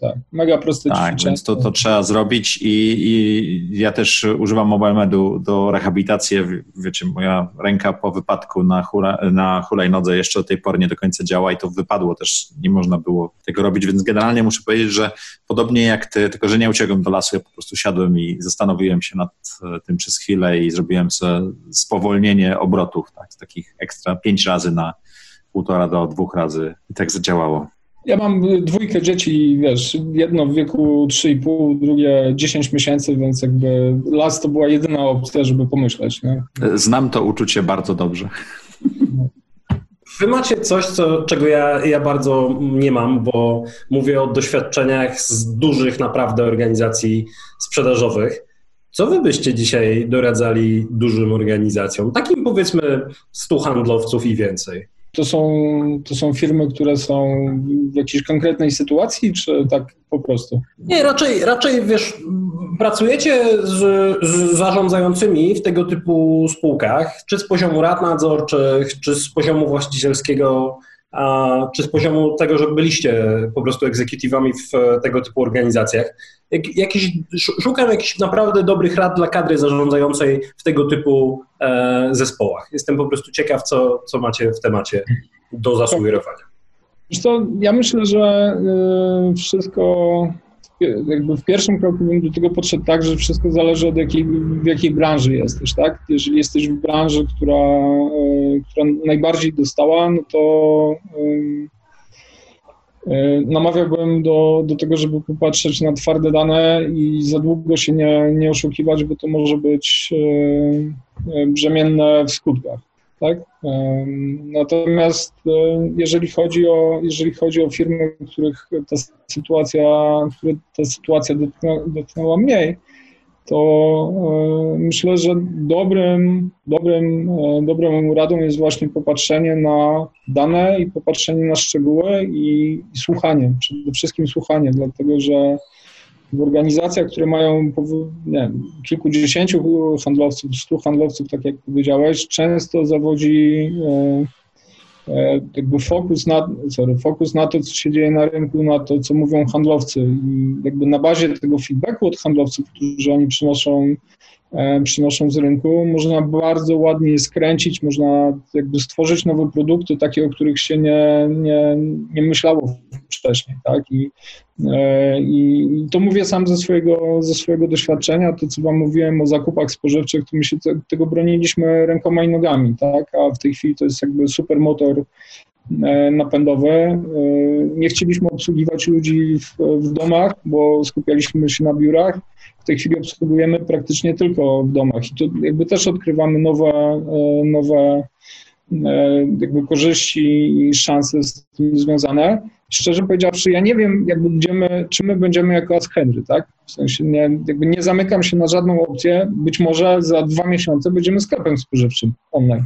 tak, mega proste tak, ćwiczenia. Więc to, to trzeba zrobić i, i ja też używam Mobile Medu do rehabilitacji. Wiecie, moja ręka po wypadku na, hula, na hulajnodze jeszcze do tej pory nie do końca działa i to wypadło też, nie można było tego robić, więc generalnie muszę powiedzieć, że podobnie jak ty, tylko że nie uciekłem do lasu, ja po prostu siadłem i zastanowiłem się nad tym przez chwilę i zrobiłem sobie spowolnienie obrotów, tak, z takich ekstra pięć razy na półtora do dwóch razy i tak zadziałało. Ja mam dwójkę dzieci, wiesz, jedno w wieku trzy i pół, drugie dziesięć miesięcy, więc jakby las to była jedyna opcja, żeby pomyśleć. Nie? Znam to uczucie bardzo dobrze. Wy macie coś, co, czego ja, ja bardzo nie mam, bo mówię o doświadczeniach z dużych naprawdę organizacji sprzedażowych. Co wy byście dzisiaj doradzali dużym organizacjom? Takim powiedzmy stu handlowców i więcej. To są, to są firmy, które są w jakiejś konkretnej sytuacji, czy tak po prostu? Nie, raczej, raczej wiesz, pracujecie z, z zarządzającymi w tego typu spółkach, czy z poziomu rad nadzorczych, czy z poziomu właścicielskiego, a, czy z poziomu tego, że byliście po prostu egzekutywami w tego typu organizacjach. Jak, jakiś, szukam jakichś naprawdę dobrych rad dla kadry zarządzającej w tego typu e, zespołach. Jestem po prostu ciekaw, co, co macie w temacie do zasugerowania. Zresztą ja myślę, że y, wszystko jakby w pierwszym kroku bym do tego podszedł tak, że wszystko zależy od jakiej, w jakiej branży jesteś, tak? Jeżeli jesteś w branży, która, y, która najbardziej dostała, no to... Y, namawiałbym do, do tego, żeby popatrzeć na twarde dane i za długo się nie, nie oszukiwać, bo to może być brzemienne w skutkach. Tak? Natomiast jeżeli chodzi o, jeżeli chodzi o firmy, których ta sytuacja, które ta sytuacja dotknęła, dotknęła mniej, to myślę, że dobrym, dobrym, dobrą radą jest właśnie popatrzenie na dane i popatrzenie na szczegóły i, i słuchanie, przede wszystkim słuchanie, dlatego że w organizacjach, które mają nie wiem, kilkudziesięciu handlowców, stu handlowców, tak jak powiedziałeś, często zawodzi e, e, jakby fokus na, sorry, fokus na to, co się dzieje na rynku, na to, co mówią handlowcy. I jakby na bazie tego feedbacku od handlowców, którzy oni przynoszą, e, przynoszą z rynku, można bardzo ładnie skręcić, można jakby stworzyć nowe produkty, takie, o których się nie, nie, nie myślało wcześniej, tak? I, I to mówię sam ze swojego, ze swojego doświadczenia, to co Wam mówiłem o zakupach spożywczych, to my się te, tego broniliśmy rękoma i nogami, tak? A w tej chwili to jest jakby super motor napędowy. Nie chcieliśmy obsługiwać ludzi w, w domach, bo skupialiśmy się na biurach. W tej chwili obsługujemy praktycznie tylko w domach i tu jakby też odkrywamy nowe, nowe jakby korzyści i szanse z tym związane. Szczerze powiedziawszy, ja nie wiem, jakby będziemy, czy my będziemy jako Ask Henry, tak? W sensie nie, jakby nie zamykam się na żadną opcję, być może za dwa miesiące będziemy sklepem spożywczym online,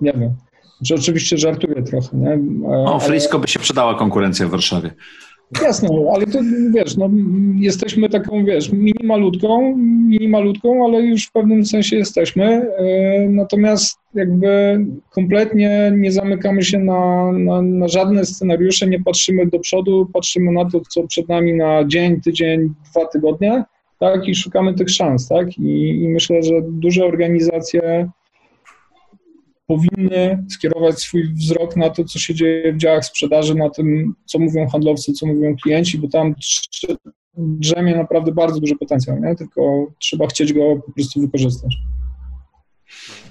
nie wiem. Znaczy, oczywiście żartuję trochę, nie? O, ale... Frisco by się przydała konkurencja w Warszawie. Jasne, ale to wiesz, no, jesteśmy taką, wiesz, minimalutką, minimalutką, ale już w pewnym sensie jesteśmy, natomiast jakby kompletnie nie zamykamy się na, na, na żadne scenariusze, nie patrzymy do przodu, patrzymy na to, co przed nami na dzień, tydzień, dwa tygodnie, tak, i szukamy tych szans, tak, i, i myślę, że duże organizacje powinny skierować swój wzrok na to, co się dzieje w działach sprzedaży, na tym, co mówią handlowcy, co mówią klienci, bo tam drzemie naprawdę bardzo duży potencjał, nie? Tylko trzeba chcieć go po prostu wykorzystać.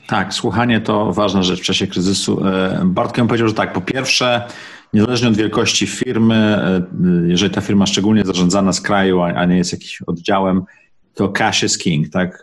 Tak, słuchanie to ważna rzecz w czasie kryzysu. Bartkiem powiedział, że tak, po pierwsze, niezależnie od wielkości firmy, jeżeli ta firma szczególnie zarządzana z kraju, a nie jest jakimś oddziałem, to cash is king, tak?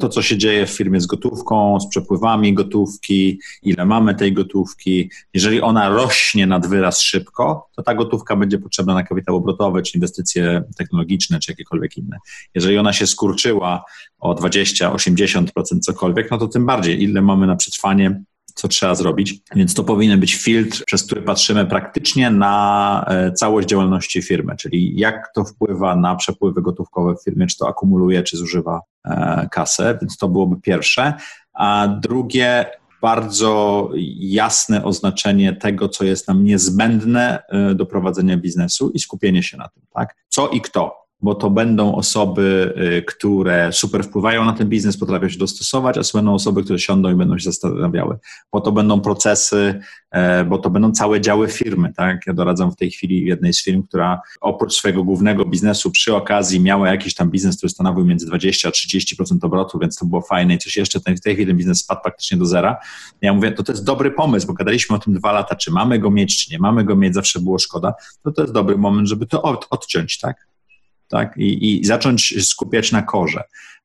To, co się dzieje w firmie z gotówką, z przepływami gotówki, ile mamy tej gotówki. Jeżeli ona rośnie nad wyraz szybko, to ta gotówka będzie potrzebna na kapitał obrotowy, czy inwestycje technologiczne, czy jakiekolwiek inne. Jeżeli ona się skurczyła o dwadzieścia, osiemdziesiąt procent cokolwiek, no to tym bardziej, ile mamy na przetrwanie, co trzeba zrobić. Więc to powinien być filtr, przez który patrzymy praktycznie na całość działalności firmy, czyli jak to wpływa na przepływy gotówkowe w firmie, czy to akumuluje, czy zużywa kasę, więc to byłoby pierwsze. A drugie, bardzo jasne oznaczenie tego, co jest nam niezbędne do prowadzenia biznesu i skupienie się na tym, tak? Co i kto. Bo to będą osoby, które super wpływają na ten biznes, potrafią się dostosować, a to będą osoby, które siądą i będą się zastanawiały. Bo to będą procesy, bo to będą całe działy firmy, tak? Ja doradzam w tej chwili jednej z firm, która oprócz swojego głównego biznesu przy okazji miała jakiś tam biznes, który stanowił między dwadzieścia a trzydzieści procent obrotu, więc to było fajne i coś jeszcze. W tej chwili ten biznes spadł praktycznie do zera. Ja mówię, to to jest dobry pomysł, bo gadaliśmy o tym dwa lata, czy mamy go mieć, czy nie mamy go mieć, zawsze było szkoda. To to jest dobry moment, żeby to od, odciąć, tak? Tak? I, i zacząć skupiać na korze.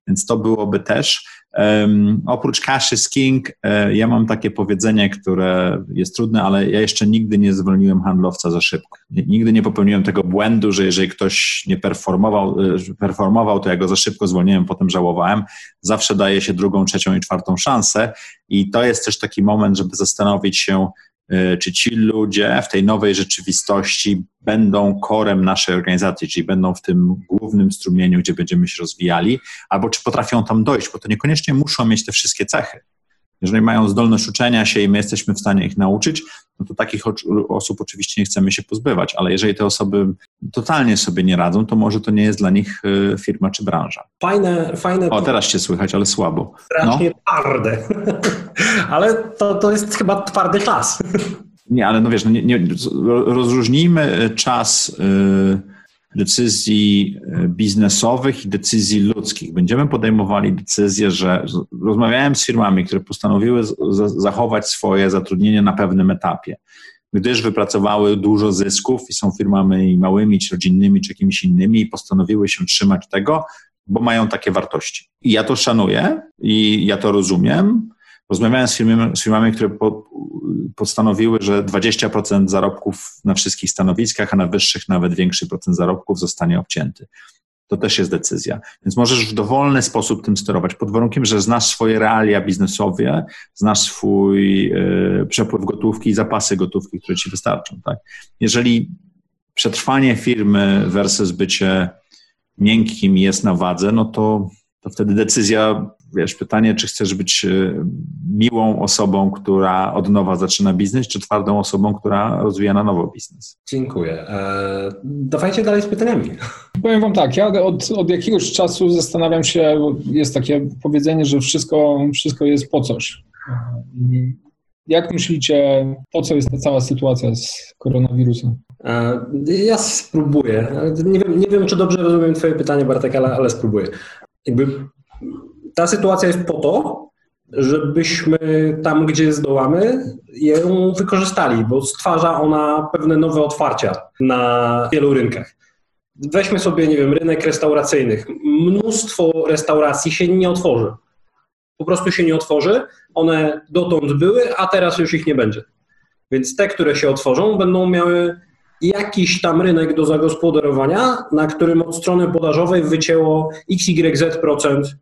Więc to byłoby też. Um, oprócz cash is king, um, ja mam takie powiedzenie, które jest trudne, ale ja jeszcze nigdy nie zwolniłem handlowca za szybko. Nigdy nie popełniłem tego błędu, że jeżeli ktoś nie performował, performował to ja go za szybko zwolniłem, potem żałowałem. Zawsze daje się drugą, trzecią i czwartą szansę i to jest też taki moment, żeby zastanowić się, czy ci ludzie w tej nowej rzeczywistości będą korem naszej organizacji, czyli będą w tym głównym strumieniu, gdzie będziemy się rozwijali, albo czy potrafią tam dojść, bo to niekoniecznie muszą mieć te wszystkie cechy. Jeżeli mają zdolność uczenia się i my jesteśmy w stanie ich nauczyć, no to takich osób oczywiście nie chcemy się pozbywać, ale jeżeli te osoby totalnie sobie nie radzą, to może to nie jest dla nich firma czy branża. Fajne, fajne. O, teraz Cię słychać, ale słabo. Strasznie twarde, ale to, to jest chyba twardy czas. Nie, ale no wiesz, no nie, nie, rozróżnijmy czas yy, decyzji biznesowych i decyzji ludzkich. Będziemy podejmowali decyzje, że rozmawiałem z firmami, które postanowiły zachować swoje zatrudnienie na pewnym etapie. gdyż wypracowały dużo zysków i są firmami małymi, czy rodzinnymi, czy jakimiś innymi i postanowiły się trzymać tego, bo mają takie wartości. I ja to szanuję i ja to rozumiem. Rozmawiałem z firmami, z firmami które po, postanowiły, że dwadzieścia procent zarobków na wszystkich stanowiskach, a na wyższych nawet większy procent zarobków zostanie obcięty. To też jest decyzja. Więc możesz w dowolny sposób tym sterować, pod warunkiem, że znasz swoje realia biznesowe, znasz swój y, przepływ gotówki i zapasy gotówki, które ci wystarczą. Tak? Jeżeli przetrwanie firmy versus bycie miękkim jest na wadze, no to, to wtedy decyzja, wiesz, pytanie, czy chcesz być miłą osobą, która od nowa zaczyna biznes, czy twardą osobą, która rozwija na nowo biznes. Dziękuję. Eee, dawajcie dalej z pytaniami. Powiem wam tak, ja od, od jakiegoś czasu zastanawiam się, jest takie powiedzenie, że wszystko, wszystko jest po coś. Jak myślicie, po co jest ta cała sytuacja z koronawirusem? Ja spróbuję. Nie wiem, nie wiem czy dobrze rozumiem twoje pytanie, Bartek, ale, ale spróbuję. Jakby ta sytuacja jest po to, żebyśmy tam, gdzie zdołamy, ją wykorzystali, bo stwarza ona pewne nowe otwarcia na wielu rynkach. Weźmy sobie, nie wiem, rynek restauracyjnych. Mnóstwo restauracji się nie otworzy. Po prostu się nie otworzy. One dotąd były, a teraz już ich nie będzie. Więc te, które się otworzą, będą miały jakiś tam rynek do zagospodarowania, na którym od strony podażowej wycięło iks igrek zet procent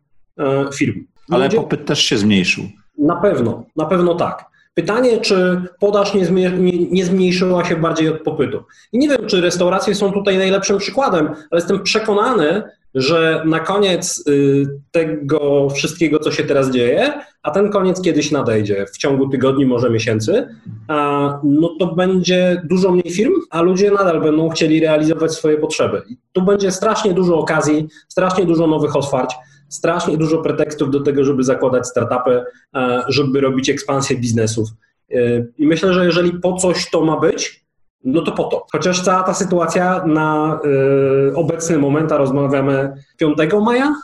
firm. Ale ludzie... popyt też się zmniejszył. Na pewno, na pewno tak. Pytanie, czy podaż nie, zmi- nie, nie zmniejszyła się bardziej od popytu. I nie wiem, czy restauracje są tutaj najlepszym przykładem, ale jestem przekonany, że na koniec y, tego wszystkiego, co się teraz dzieje, a ten koniec kiedyś nadejdzie w ciągu tygodni, może miesięcy, a, no to będzie dużo mniej firm, a ludzie nadal będą chcieli realizować swoje potrzeby. I tu będzie strasznie dużo okazji, strasznie dużo nowych otwarć, strasznie dużo pretekstów do tego, żeby zakładać startupy, a, żeby robić ekspansję biznesów. Y, I myślę, że jeżeli po coś to ma być, no to po to. Chociaż cała ta sytuacja na y, obecny moment, a rozmawiamy piątego maja?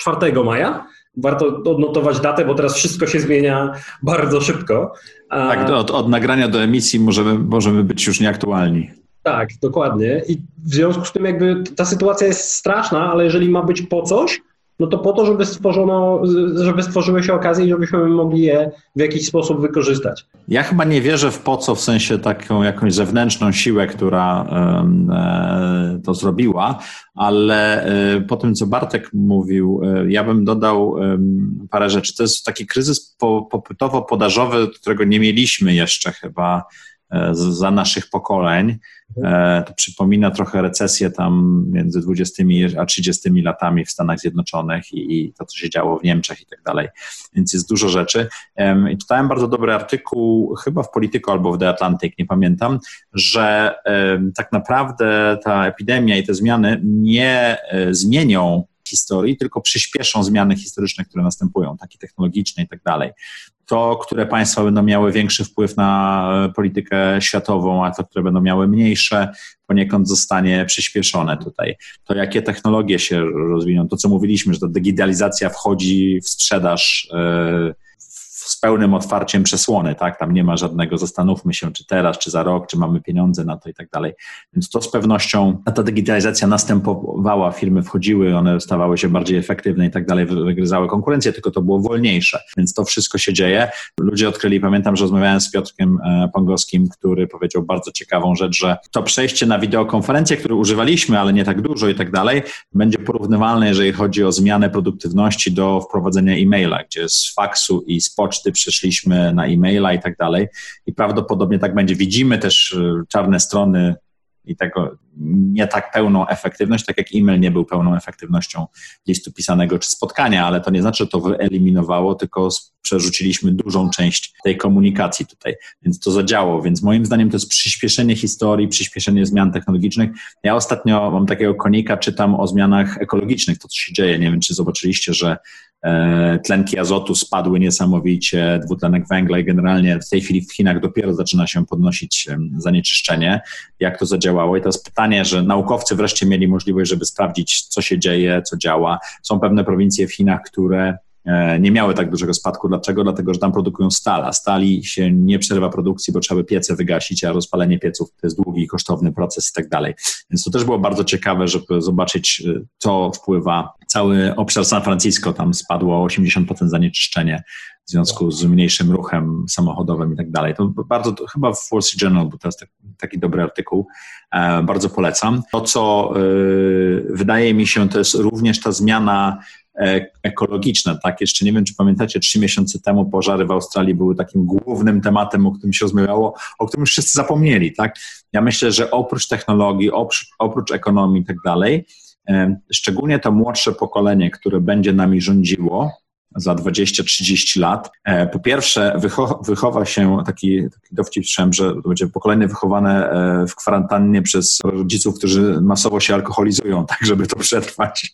czwartego maja. Warto odnotować datę, bo teraz wszystko się zmienia bardzo szybko. A... Tak, od, od nagrania do emisji możemy, możemy być już nieaktualni. Tak, dokładnie. I w związku z tym jakby ta sytuacja jest straszna, ale jeżeli ma być po coś, no to po to, żeby stworzono, żeby stworzyły się okazje i żebyśmy mogli je w jakiś sposób wykorzystać. Ja chyba nie wierzę w po co, w sensie taką jakąś zewnętrzną siłę, która e, to zrobiła, ale e, po tym, co Bartek mówił, e, ja bym dodał e, parę rzeczy. To jest taki kryzys po, popytowo-podażowy, którego nie mieliśmy jeszcze chyba e, za naszych pokoleń. To przypomina trochę recesję tam między dwudziestymi a trzydziestymi latami w Stanach Zjednoczonych i, i to, co się działo w Niemczech i tak dalej, więc jest dużo rzeczy. I czytałem bardzo dobry artykuł, chyba w Politico albo w The Atlantic, nie pamiętam, że tak naprawdę ta epidemia i te zmiany nie zmienią historii, tylko przyspieszą zmiany historyczne, które następują, takie technologiczne i tak dalej. To, które państwa będą miały większy wpływ na politykę światową, a to, które będą miały mniejsze, poniekąd zostanie przyspieszone tutaj. To, jakie technologie się rozwiną, to, co mówiliśmy, że ta digitalizacja wchodzi w sprzedaż yy, z pełnym otwarciem przesłony, tak? Tam nie ma żadnego, zastanówmy się, czy teraz, czy za rok, czy mamy pieniądze na to i tak dalej. Więc to z pewnością, ta digitalizacja następowała, firmy wchodziły, one stawały się bardziej efektywne i tak dalej, wygryzały konkurencję, tylko to było wolniejsze. Więc to wszystko się dzieje. Ludzie odkryli, pamiętam, że rozmawiałem z Piotrkiem Pongowskim, który powiedział bardzo ciekawą rzecz, że to przejście na wideokonferencję, które używaliśmy, ale nie tak dużo i tak dalej, będzie porównywalne, jeżeli chodzi o zmianę produktywności do wprowadzenia e-maila, gdzie z faksu i z poczty przeszliśmy na e-maila i tak dalej i prawdopodobnie tak będzie. Widzimy też czarne strony i tego nie tak pełną efektywność, tak jak e-mail nie był pełną efektywnością listu pisanego czy spotkania, ale to nie znaczy, że to wyeliminowało, tylko przerzuciliśmy dużą część tej komunikacji tutaj, więc to zadziało, więc moim zdaniem to jest przyspieszenie historii, przyspieszenie zmian technologicznych. Ja ostatnio mam takiego konika, czytam o zmianach ekologicznych, to co się dzieje, nie wiem, czy zobaczyliście, że tlenki azotu spadły niesamowicie, dwutlenek węgla i generalnie w tej chwili w Chinach dopiero zaczyna się podnosić zanieczyszczenie, jak to zadziałało i to jest pytanie, że naukowcy wreszcie mieli możliwość, żeby sprawdzić, co się dzieje, co działa. Są pewne prowincje w Chinach, które nie miały tak dużego spadku. Dlaczego? Dlatego, że tam produkują stala. Stali się nie przerywa produkcji, bo trzeba by piece wygasić, a rozpalenie pieców to jest długi i kosztowny proces i tak dalej. Więc to też było bardzo ciekawe, żeby zobaczyć, co wpływa. Cały obszar San Francisco, tam spadło osiemdziesiąt procent zanieczyszczenie w związku z mniejszym ruchem samochodowym i tak dalej. To bardzo, to chyba w Wall Street Journal, bo to jest taki dobry artykuł, e, bardzo polecam. To, co y, wydaje mi się, to jest również ta zmiana ekologiczne, tak? Jeszcze nie wiem, czy pamiętacie, trzy miesiące temu pożary w Australii były takim głównym tematem, o którym się rozmawiało, o którym wszyscy zapomnieli, tak? Ja myślę, że oprócz technologii, oprócz, oprócz ekonomii i tak dalej, szczególnie to młodsze pokolenie, które będzie nami rządziło za dwadzieścia trzydzieści lat, po pierwsze wycho- wychowa się, taki, taki dowcip słyszałem, że będzie pokolenie wychowane w kwarantannie przez rodziców, którzy masowo się alkoholizują, tak, żeby to przetrwać.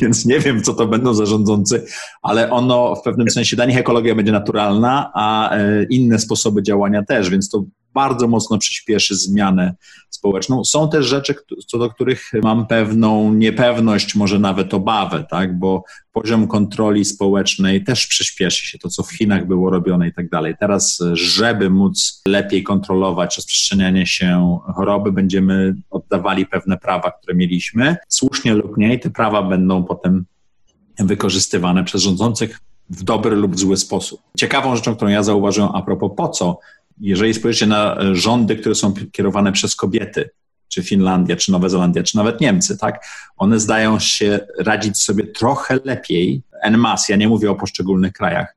Więc nie wiem, co to będą za rządzący, ale ono w pewnym sensie, dla nich ekologia będzie naturalna, a inne sposoby działania też, więc to bardzo mocno przyspieszy zmianę społeczną. Są też rzeczy, co do których mam pewną niepewność, może nawet obawę, tak, bo poziom kontroli społecznej też przyspieszy się, to co w Chinach było robione i tak dalej. Teraz, żeby móc lepiej kontrolować rozprzestrzenianie się choroby, będziemy oddawali pewne prawa, które mieliśmy. Słusznie lub nie, te prawa będą potem wykorzystywane przez rządzących w dobry lub zły sposób. Ciekawą rzeczą, którą ja zauważyłem a propos po co, jeżeli spojrzycie na rządy, które są kierowane przez kobiety, czy Finlandia, czy Nowa Zelandia, czy nawet Niemcy, tak, one zdają się radzić sobie trochę lepiej, en masse, ja nie mówię o poszczególnych krajach,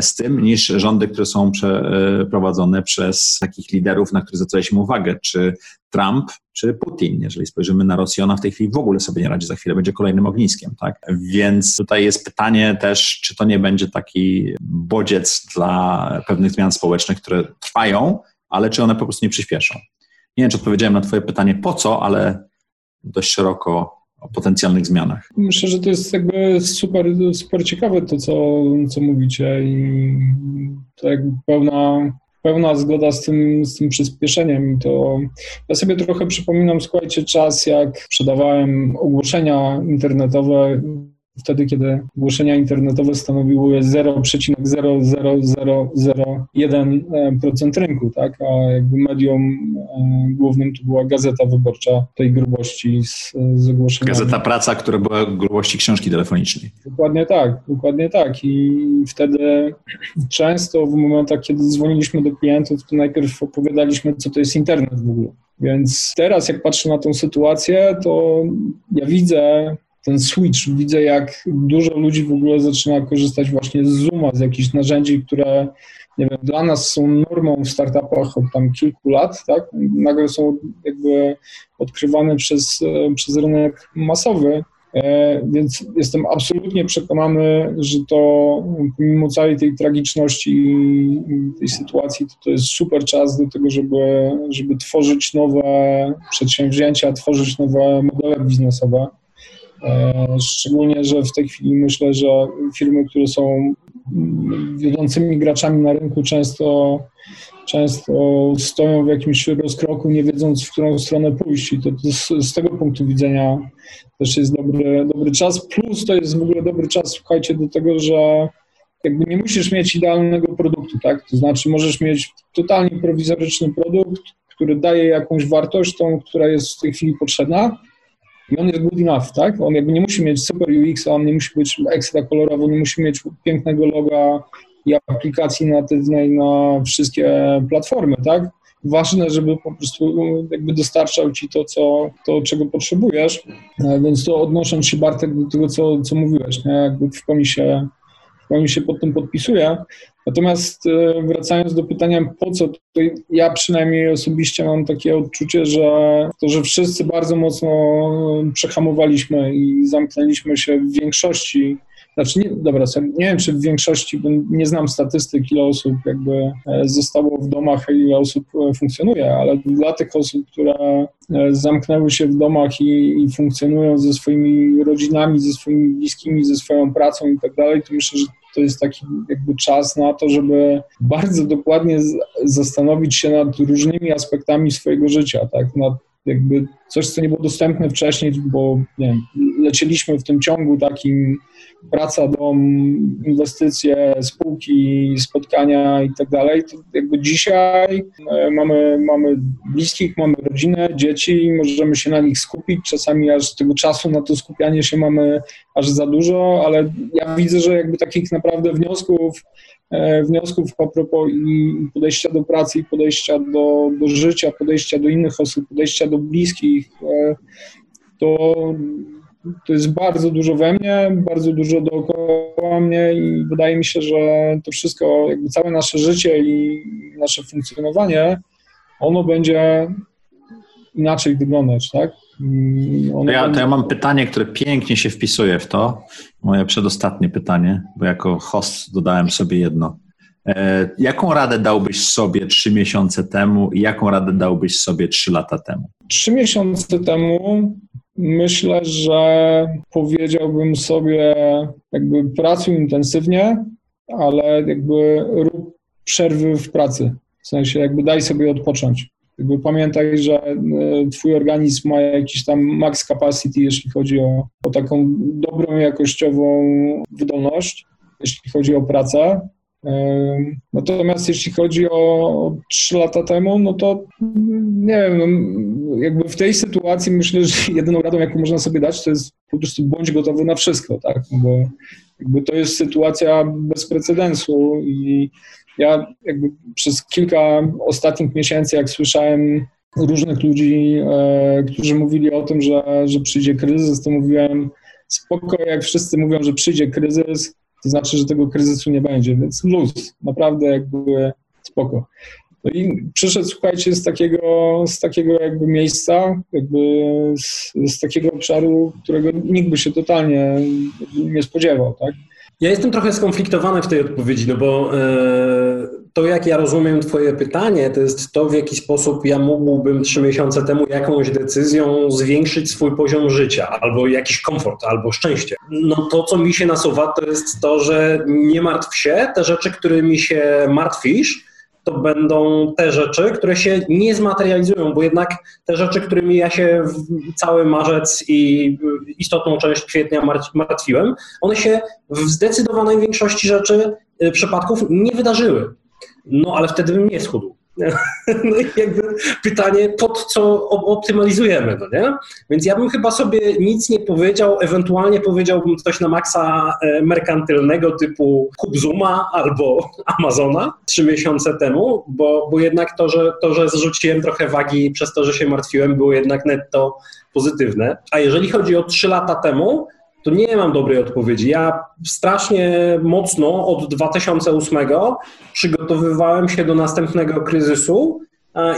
z tym niż rządy, które są przeprowadzone przez takich liderów, na których zwracaliśmy uwagę, czy Trump, czy Putin. Jeżeli spojrzymy na Rosję, ona w tej chwili w ogóle sobie nie radzi, za chwilę będzie kolejnym ogniskiem, tak? Więc tutaj jest pytanie też, czy to nie będzie taki bodziec dla pewnych zmian społecznych, które trwają, ale czy one po prostu nie przyspieszą. Nie wiem, czy odpowiedziałem na twoje pytanie po co, ale dość szeroko o potencjalnych zmianach. Myślę, że to jest jakby super, super ciekawe to, co, co mówicie i to jakby pełna, pełna zgoda z tym, z tym przyspieszeniem. To ja sobie trochę przypominam, słuchajcie, czas, jak sprzedawałem ogłoszenia internetowe, wtedy, kiedy ogłoszenia internetowe stanowiły zero przecinek zero zero zero zero jeden procent rynku, tak? A jakby medium głównym to była Gazeta Wyborcza tej grubości z, z ogłoszeniami. Gazeta Praca, która była grubości książki telefonicznej. Dokładnie tak, dokładnie tak. I wtedy często w momentach, kiedy dzwoniliśmy do klientów, to najpierw opowiadaliśmy, co to jest internet w ogóle. Więc teraz, jak patrzę na tą sytuację, to ja widzę ten switch, widzę, jak dużo ludzi w ogóle zaczyna korzystać właśnie z Zooma, z jakichś narzędzi, które, nie wiem, dla nas są normą w startupach od tam kilku lat, tak? Nagle są jakby odkrywane przez, przez rynek masowy, więc jestem absolutnie przekonany, że to pomimo całej tej tragiczności i tej sytuacji, to, to jest super czas do tego, żeby, żeby tworzyć nowe przedsięwzięcia, tworzyć nowe modele biznesowe. Szczególnie, że w tej chwili myślę, że firmy, które są wiodącymi graczami na rynku, często, często stoją w jakimś rozkroku, nie wiedząc, w którą stronę pójść. I to, to z, z tego punktu widzenia też jest dobry, dobry czas. Plus to jest w ogóle dobry czas, słuchajcie, do tego, że jakby nie musisz mieć idealnego produktu, tak? To znaczy możesz mieć totalnie prowizoryczny produkt, który daje jakąś wartość, tą, która jest w tej chwili potrzebna. I on jest good enough, tak? On jakby nie musi mieć super U X, on nie musi być ekstra kolorowy, nie musi mieć pięknego loga i aplikacji natywnej na wszystkie platformy, tak? Ważne, żeby po prostu jakby dostarczał ci to, co, to czego potrzebujesz. Więc to odnosząc się, Bartek, do tego, co, co mówiłeś, nie? Jakby w pełni się, w pełni się pod tym podpisuję. Natomiast wracając do pytania po co, to ja przynajmniej osobiście mam takie odczucie, że to, że wszyscy bardzo mocno przehamowaliśmy i zamknęliśmy się w większości, znaczy nie, dobra, nie wiem czy w większości, bo nie znam statystyk, ile osób jakby zostało w domach, ile osób funkcjonuje, ale dla tych osób, które zamknęły się w domach i, i funkcjonują ze swoimi rodzinami, ze swoimi bliskimi, ze swoją pracą i tak dalej, to myślę, że to jest taki jakby czas na to, żeby bardzo dokładnie zastanowić się nad różnymi aspektami swojego życia, tak? Nad jakby coś, co nie było dostępne wcześniej, bo nie wiem, lecieliśmy w tym ciągu takim praca, dom, inwestycje, spółki, spotkania i tak dalej. To jakby dzisiaj mamy, mamy bliskich, mamy rodzinę, dzieci, możemy się na nich skupić. Czasami aż tego czasu na to skupianie się mamy aż za dużo, ale ja widzę, że jakby takich naprawdę wniosków wniosków a propos i podejścia do pracy, i podejścia do, do życia, podejścia do innych osób, podejścia do bliskich, to, to jest bardzo dużo we mnie, bardzo dużo dookoła mnie i wydaje mi się, że to wszystko, jakby całe nasze życie i nasze funkcjonowanie, ono będzie inaczej wyglądać, tak? To ja, to ja mam pytanie, które pięknie się wpisuje w to, moje przedostatnie pytanie, bo jako host dodałem sobie jedno. E, jaką radę dałbyś sobie trzy miesiące temu i jaką radę dałbyś sobie trzy lata temu? Trzy miesiące temu myślę, że powiedziałbym sobie jakby pracuj intensywnie, ale jakby rób przerwy w pracy, w sensie jakby daj sobie odpocząć. Jakby pamiętaj, że twój organizm ma jakiś tam max capacity, jeśli chodzi o, o taką dobrą jakościową wydolność, jeśli chodzi o pracę. Natomiast jeśli chodzi o trzy lata temu, no to nie wiem, jakby w tej sytuacji myślę, że jedyną radą, jaką można sobie dać, to jest po prostu bądź gotowy na wszystko, tak? Bo jakby to jest sytuacja bez precedensu i ja jakby przez kilka ostatnich miesięcy, jak słyszałem różnych ludzi, e, którzy mówili o tym, że, że przyjdzie kryzys, to mówiłem spoko, jak wszyscy mówią, że przyjdzie kryzys, to znaczy, że tego kryzysu nie będzie, więc luz, naprawdę jakby spoko. No i przyszedł, słuchajcie, z takiego, z takiego jakby miejsca, jakby z, z takiego obszaru, którego nikt by się totalnie nie spodziewał, tak? Ja jestem trochę skonfliktowany w tej odpowiedzi, no bo yy, to, jak ja rozumiem twoje pytanie, to jest to, w jaki sposób ja mógłbym trzy miesiące temu jakąś decyzją zwiększyć swój poziom życia, albo jakiś komfort, albo szczęście. No to, co mi się nasuwa, to jest to, że nie martw się, te rzeczy, którymi się martwisz, to będą te rzeczy, które się nie zmaterializują, bo jednak te rzeczy, którymi ja się cały marzec i istotną część kwietnia martwiłem, one się w zdecydowanej większości rzeczy, przypadków nie wydarzyły. No ale wtedy bym nie schudł. No i jakby pytanie, pod co optymalizujemy, no nie? Więc ja bym chyba sobie nic nie powiedział, ewentualnie powiedziałbym coś na maksa merkantylnego typu kup Zooma albo Amazona trzy miesiące temu, bo, bo jednak to że, to, że zrzuciłem trochę wagi przez to, że się martwiłem, było jednak netto pozytywne. A jeżeli chodzi o trzy lata temu, to nie mam dobrej odpowiedzi. Ja strasznie mocno od dwa tysiące ósmego przygotowywałem się do następnego kryzysu,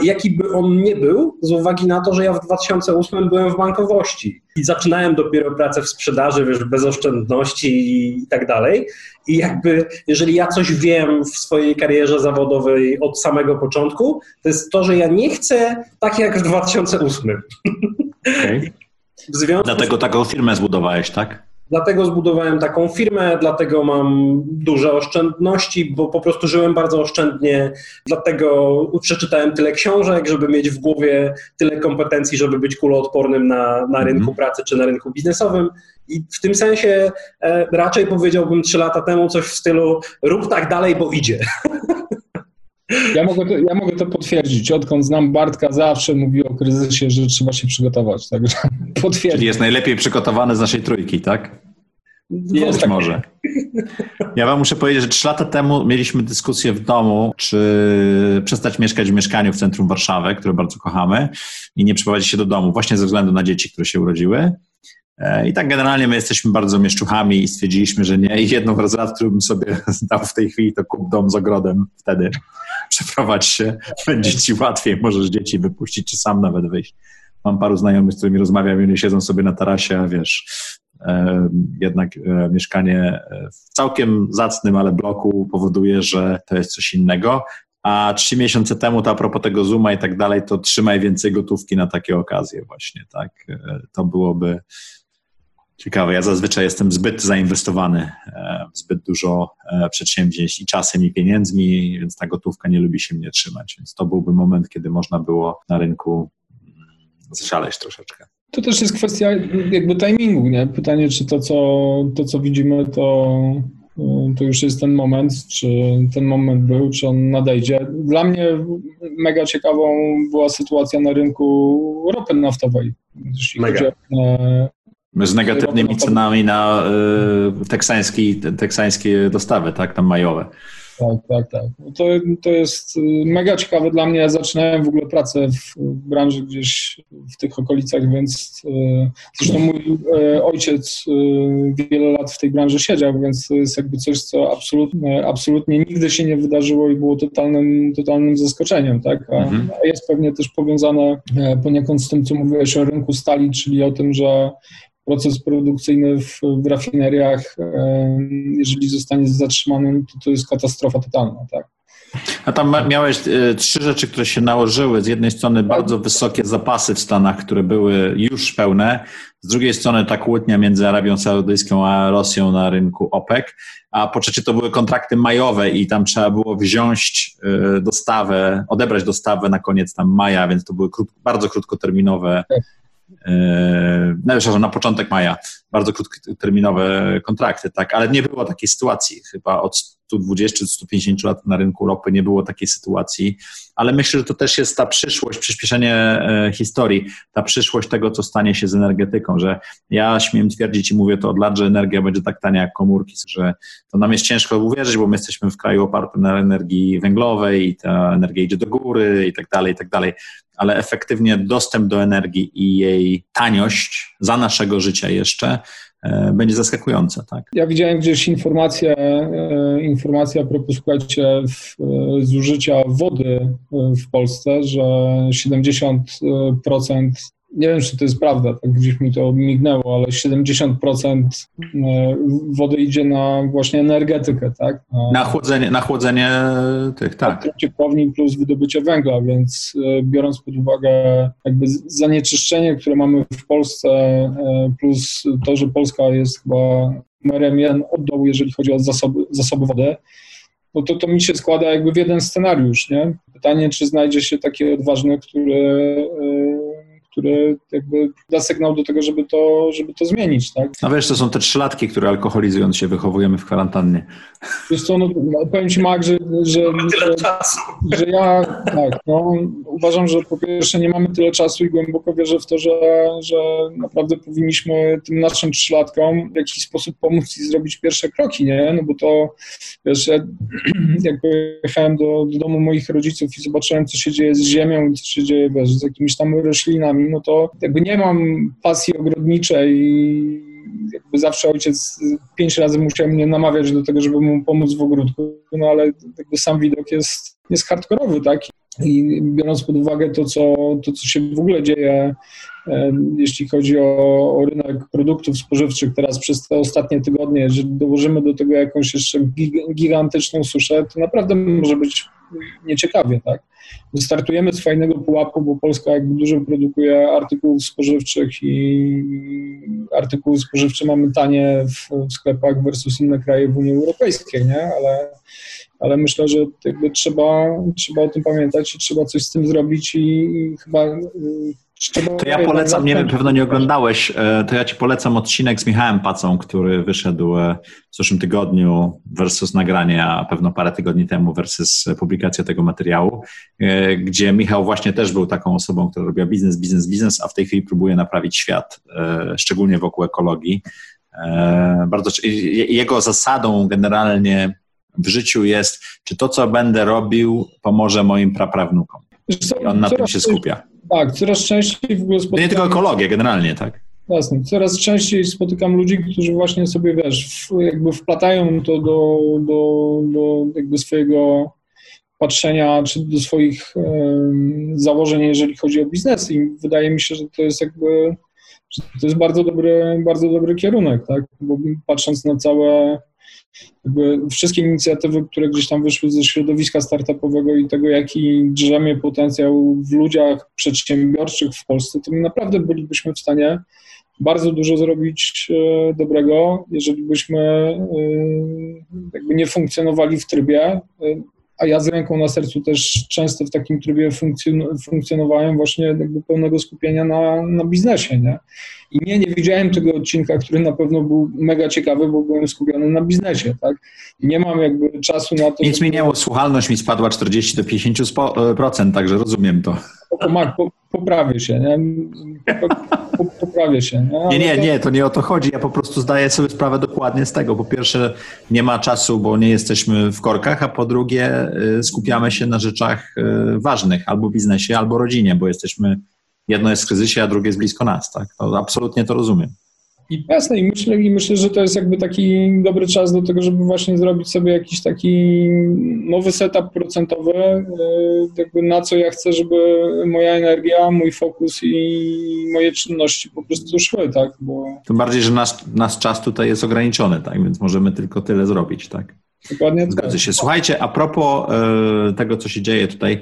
jaki by on nie był, z uwagi na to, że ja w dwa tysiące ósmym byłem w bankowości i zaczynałem dopiero pracę w sprzedaży, wiesz, bez oszczędności i tak dalej. I jakby, jeżeli ja coś wiem w swojej karierze zawodowej od samego początku, to jest to, że ja nie chcę tak jak w dwa tysiące ósmym. Okay. Dlatego z... taką firmę zbudowałeś, tak? Dlatego zbudowałem taką firmę, dlatego mam duże oszczędności, bo po prostu żyłem bardzo oszczędnie, dlatego przeczytałem tyle książek, żeby mieć w głowie tyle kompetencji, żeby być kuloodpornym na, na rynku mm-hmm. pracy czy na rynku biznesowym. I w tym sensie e, raczej powiedziałbym trzy lata temu coś w stylu rób tak dalej, bo idzie. Ja mogę, to, ja mogę to potwierdzić. Odkąd znam Bartka, zawsze mówił o kryzysie, że trzeba się przygotować. Także potwierdzić. Czyli jest najlepiej przygotowany z naszej trójki, tak? Jest, Być tak. może. Ja wam muszę powiedzieć, że trzy lata temu mieliśmy dyskusję w domu, czy przestać mieszkać w mieszkaniu w centrum Warszawy, które bardzo kochamy, i nie przeprowadzić się do domu właśnie ze względu na dzieci, które się urodziły. I tak generalnie my jesteśmy bardzo mieszczuchami i stwierdziliśmy, że nie. I jedną z rad, którą bym sobie dał w tej chwili, to kup dom z ogrodem wtedy. Przeprowadź się, będzie ci łatwiej, możesz dzieci wypuścić, czy sam nawet wyjść. Mam paru znajomych, z którymi rozmawiam, i oni siedzą sobie na tarasie, a wiesz, e, jednak e, mieszkanie w całkiem zacnym, ale bloku powoduje, że to jest coś innego. A trzy miesiące temu, to a propos tego Zooma i tak dalej, to trzymaj więcej gotówki na takie okazje właśnie, tak? E, to byłoby... Ciekawe, ja zazwyczaj jestem zbyt zainwestowany w zbyt dużo przedsięwzięć i czasem, i pieniędzmi, więc ta gotówka nie lubi się mnie trzymać. Więc to byłby moment, kiedy można było na rynku zszaleć troszeczkę. To też jest kwestia jakby timingu, nie? Pytanie, czy to, co, to, co widzimy, to, to już jest ten moment, czy ten moment był, czy on nadejdzie. Dla mnie mega ciekawą była sytuacja na rynku ropy naftowej. Mega. Z negatywnymi cenami na y, teksański, teksańskie dostawy, tak, tam majowe. Tak, tak, tak. To, to jest mega ciekawe dla mnie. Ja zaczynałem w ogóle pracę w branży gdzieś w tych okolicach, więc y, zresztą mój y, ojciec y, wiele lat w tej branży siedział, więc to jest jakby coś, co absolutnie, absolutnie nigdy się nie wydarzyło i było totalnym, totalnym zaskoczeniem, tak? A, mhm. a jest pewnie też powiązane poniekąd z tym, co mówiłeś o rynku stali, czyli o tym, że proces produkcyjny w, w rafineriach, jeżeli zostanie zatrzymany, to to jest katastrofa totalna, tak? A tam miałeś trzy rzeczy, które się nałożyły. Z jednej strony bardzo wysokie zapasy w Stanach, które były już pełne. Z drugiej strony ta kłótnia między Arabią Saudyjską a Rosją na rynku OPEC. A po trzecie to były kontrakty majowe i tam trzeba było wziąć dostawę, odebrać dostawę na koniec tam maja, więc to były krót, bardzo krótkoterminowe na początek maja, bardzo krótkoterminowe kontrakty, tak, ale nie było takiej sytuacji, chyba od stu dwudziestu do stu pięćdziesięciu lat na rynku ropy nie było takiej sytuacji, ale myślę, że to też jest ta przyszłość, przyspieszenie historii, ta przyszłość tego, co stanie się z energetyką, że ja śmiem twierdzić i mówię to od lat, że energia będzie tak tania jak komórki, że to nam jest ciężko uwierzyć, bo my jesteśmy w kraju opartym na energii węglowej i ta energia idzie do góry i tak dalej, i tak dalej. Ale efektywnie dostęp do energii i jej taniość za naszego życia jeszcze e, będzie zaskakująca, tak? Ja widziałem gdzieś informację, e, informację a propos, słuchajcie, w, e, zużycia wody w Polsce, że siedemdziesiąt procent, nie wiem, czy to jest prawda, tak gdzieś mi to mignęło, ale siedemdziesiąt procent wody idzie na właśnie energetykę, tak? Na, na chłodzenie, na chłodzenie tych, tak. Ciepłowni plus wydobycie węgla, więc biorąc pod uwagę jakby zanieczyszczenie, które mamy w Polsce, plus to, że Polska jest chyba numerem jeden od dołu, jeżeli chodzi o zasoby, zasoby wody, no to, to mi się składa jakby w jeden scenariusz, nie? Pytanie, czy znajdzie się taki odważny, który... który jakby da sygnał do tego, żeby to, żeby to zmienić, tak? A wiesz, to są te trzylatki, które alkoholizując się wychowujemy w kwarantannie. Wiesz co, no, powiem Ci, Mark, że, że, że, że ja tak, no, uważam, że po pierwsze nie mamy tyle czasu i głęboko wierzę w to, że, że naprawdę powinniśmy tym naszym trzylatkom w jakiś sposób pomóc i zrobić pierwsze kroki, nie? No bo to, wiesz, ja jak pojechałem do, do domu moich rodziców i zobaczyłem, co się dzieje z ziemią i co się dzieje, wiesz, z jakimiś tam roślinami, no to jakby nie mam pasji ogrodniczej i jakby zawsze ojciec pięć razy musiał mnie namawiać do tego, żeby mu pomóc w ogródku, no ale jakby sam widok jest, jest hardkorowy, tak? I biorąc pod uwagę to, co, to, co się w ogóle dzieje, jeśli chodzi o, o rynek produktów spożywczych teraz przez te ostatnie tygodnie, jeżeli dołożymy do tego jakąś jeszcze gigantyczną suszę, to naprawdę może być nieciekawie, tak? Startujemy z fajnego pułapu, bo Polska jakby dużo produkuje artykułów spożywczych i artykuły spożywcze mamy tanie w, w sklepach versus inne kraje w Unii Europejskiej, nie? Ale, ale myślę, że jakby trzeba, trzeba o tym pamiętać i trzeba coś z tym zrobić i, i chyba... To ja polecam, nie wiem, pewno nie oglądałeś, to ja Ci polecam odcinek z Michałem Pacą, który wyszedł w zeszłym tygodniu versus nagranie, a pewno parę tygodni temu versus publikacja tego materiału, gdzie Michał właśnie też był taką osobą, która robiła biznes, biznes, biznes, a w tej chwili próbuje naprawić świat, szczególnie wokół ekologii. Bardzo, jego zasadą generalnie w życiu jest, czy to, co będę robił, pomoże moim praprawnukom. I on na tym się skupia. Tak, coraz częściej w ogóle spotykam... Nie tylko ekologię generalnie, tak? Jasne, coraz częściej spotykam ludzi, którzy właśnie sobie, wiesz, w, jakby wplatają to do, do, do jakby swojego patrzenia, czy do swoich e, założeń, jeżeli chodzi o biznes i wydaje mi się, że to jest jakby, że to jest bardzo dobry, bardzo dobry kierunek, tak? Bo patrząc na całe... Jakby wszystkie inicjatywy, które gdzieś tam wyszły ze środowiska startupowego i tego, jaki drzemie potencjał w ludziach przedsiębiorczych w Polsce, to my naprawdę bylibyśmy w stanie bardzo dużo zrobić dobrego, jeżeli byśmy jakby nie funkcjonowali w trybie a ja z ręką na sercu też często w takim trybie funkcjon- funkcjonowałem właśnie jakby pełnego skupienia na, na biznesie, nie? I nie, nie widziałem tego odcinka, który na pewno był mega ciekawy, bo byłem skupiony na biznesie, tak? I nie mam jakby czasu na to... Nic żeby... minęło, słuchalność mi spadła czterdzieści do pięćdziesięciu procent, także rozumiem to. Poprawię się, nie? Poprawię się. Nie, nie, nie, to... nie, to nie o to chodzi. Ja po prostu zdaję sobie sprawę dokładnie z tego. Po pierwsze, nie ma czasu, bo nie jesteśmy w korkach, a po drugie skupiamy się na rzeczach ważnych, albo biznesie, albo rodzinie, bo jesteśmy, jedno jest w kryzysie, a drugie jest blisko nas, tak? To absolutnie to rozumiem. I jasne, i myślę, i myślę, że to jest jakby taki dobry czas do tego, żeby właśnie zrobić sobie jakiś taki nowy setup procentowy, jakby na co ja chcę, żeby moja energia, mój fokus i moje czynności po prostu szły, tak? Bo... Tym bardziej, że nasz, nasz czas tutaj jest ograniczony, tak? Więc możemy tylko tyle zrobić, tak? Dokładnie. Zgadza się. Słuchajcie, a propos y, tego, co się dzieje tutaj,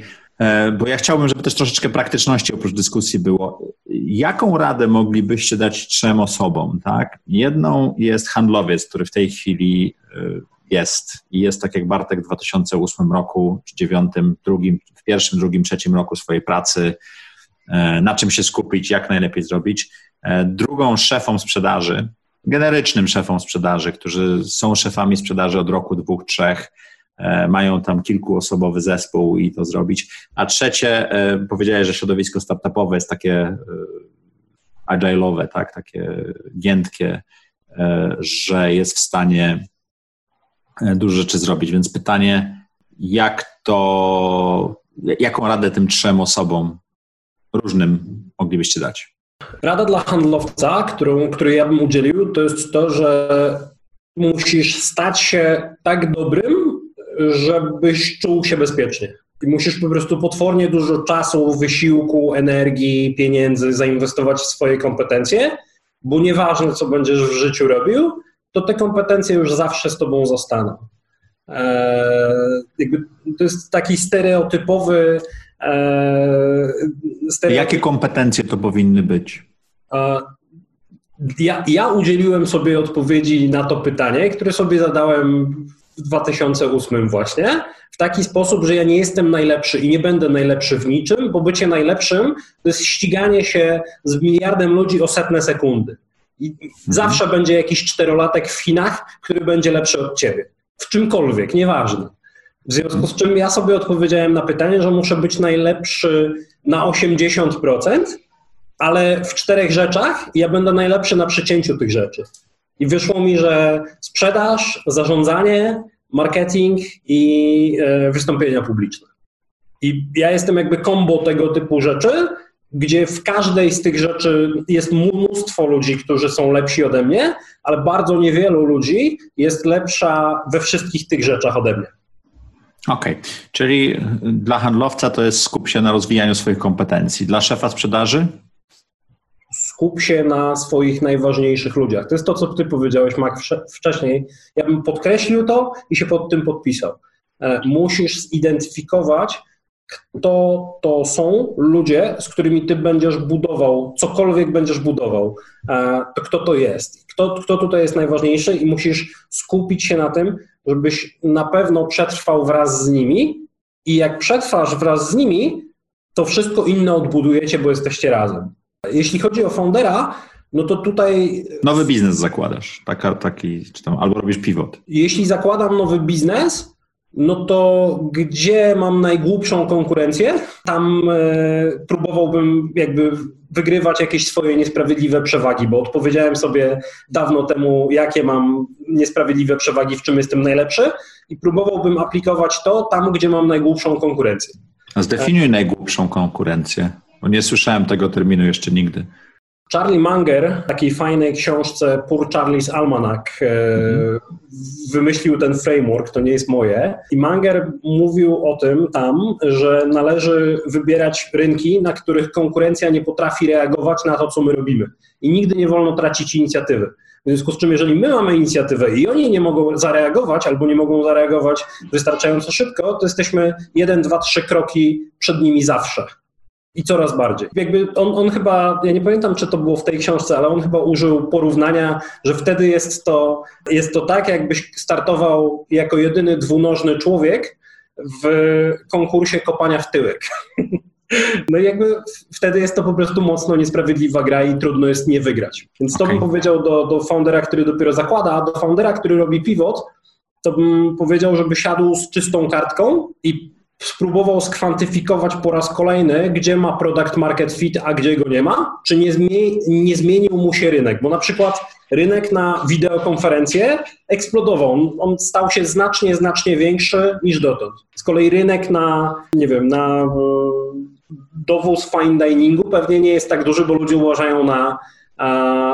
bo ja chciałbym, żeby też troszeczkę praktyczności oprócz dyskusji było. Jaką radę moglibyście dać trzem osobom, tak? Jedną jest handlowiec, który w tej chwili jest i jest tak jak Bartek w dwa tysiące ósmym roku, czy dziewiątym, drugim, w pierwszym, drugim, trzecim roku swojej pracy, na czym się skupić, jak najlepiej zrobić. Drugą szefom sprzedaży, generycznym szefom sprzedaży, którzy są szefami sprzedaży od roku, dwóch, trzech, mają tam kilkuosobowy zespół i to zrobić. A trzecie, powiedziałeś, że środowisko startupowe jest takie agile'owe, tak? Takie giętkie, że jest w stanie dużo rzeczy zrobić. Więc pytanie, jak to, jaką radę tym trzem osobom różnym moglibyście dać? Rada dla handlowca, którą, której ja bym udzielił, to jest to, że musisz stać się tak dobrym, żebyś czuł się bezpiecznie. I musisz po prostu potwornie dużo czasu, wysiłku, energii, pieniędzy zainwestować w swoje kompetencje, bo nieważne, co będziesz w życiu robił, to te kompetencje już zawsze z tobą zostaną. Eee, jakby to jest taki stereotypowy... Eee, stereotyp... Jakie kompetencje to powinny być? Eee, ja, ja udzieliłem sobie odpowiedzi na to pytanie, które sobie zadałem w dwa tysiące ósmym właśnie, w taki sposób, że ja nie jestem najlepszy i nie będę najlepszy w niczym, bo bycie najlepszym to jest ściganie się z miliardem ludzi o setne sekundy. I mhm. zawsze będzie jakiś czterolatek w Chinach, który będzie lepszy od ciebie. W czymkolwiek, nieważne. W związku z czym ja sobie odpowiedziałem na pytanie, że muszę być najlepszy na osiemdziesiąt procent, ale w czterech rzeczach ja będę najlepszy na przecięciu tych rzeczy. I wyszło mi, że sprzedaż, zarządzanie, marketing i wystąpienia publiczne. I ja jestem jakby kombo tego typu rzeczy, gdzie w każdej z tych rzeczy jest mnóstwo ludzi, którzy są lepsi ode mnie, ale bardzo niewielu ludzi jest lepsza we wszystkich tych rzeczach ode mnie. Okej, okay. Czyli dla handlowca to jest skup się na rozwijaniu swoich kompetencji. Dla szefa sprzedaży? Skup się na swoich najważniejszych ludziach. To jest to, co ty powiedziałeś, Mark, wcześniej. Ja bym podkreślił to i się pod tym podpisał. Musisz zidentyfikować, kto to są ludzie, z którymi ty będziesz budował, cokolwiek będziesz budował, to kto to jest, kto, kto tutaj jest najważniejszy i musisz skupić się na tym, żebyś na pewno przetrwał wraz z nimi i jak przetrwasz wraz z nimi, to wszystko inne odbudujecie, bo jesteście razem. Jeśli chodzi o foundera, no to tutaj... Nowy biznes zakładasz, taka, taki, czy tam, albo robisz pivot. Jeśli zakładam nowy biznes, no to gdzie mam najgłupszą konkurencję, tam e, próbowałbym jakby wygrywać jakieś swoje niesprawiedliwe przewagi, bo odpowiedziałem sobie dawno temu, jakie mam niesprawiedliwe przewagi, w czym jestem najlepszy i próbowałbym aplikować to tam, gdzie mam najgłupszą konkurencję. A zdefiniuj najgłupszą konkurencję. Bo nie słyszałem tego terminu jeszcze nigdy. Charlie Munger w takiej fajnej książce Poor Charlie's Almanac mm-hmm. wymyślił ten framework, to nie jest moje. I Munger mówił o tym tam, że należy wybierać rynki, na których konkurencja nie potrafi reagować na to, co my robimy. I nigdy nie wolno tracić inicjatywy. W związku z czym, jeżeli my mamy inicjatywę i oni nie mogą zareagować albo nie mogą zareagować wystarczająco szybko, to jesteśmy jeden, dwa, trzy kroki przed nimi zawsze. I coraz bardziej. Jakby on, on chyba, ja nie pamiętam, czy to było w tej książce, ale on chyba użył porównania, że wtedy jest to, jest to tak, jakbyś startował jako jedyny dwunożny człowiek w konkursie kopania w tyłek. No i jakby wtedy jest to po prostu mocno niesprawiedliwa gra i trudno jest nie wygrać. Więc to okay. bym powiedział do, do foundera, który dopiero zakłada, a do foundera, który robi pivot, to bym powiedział, żeby siadł z czystą kartką i spróbował skwantyfikować po raz kolejny, gdzie ma product market fit, a gdzie go nie ma, czy nie, zmieni, nie zmienił mu się rynek, bo na przykład rynek na wideokonferencje eksplodował, on stał się znacznie, znacznie większy niż dotąd. Z kolei rynek na, nie wiem, na dowóz fine diningu pewnie nie jest tak duży, bo ludzie uważają na,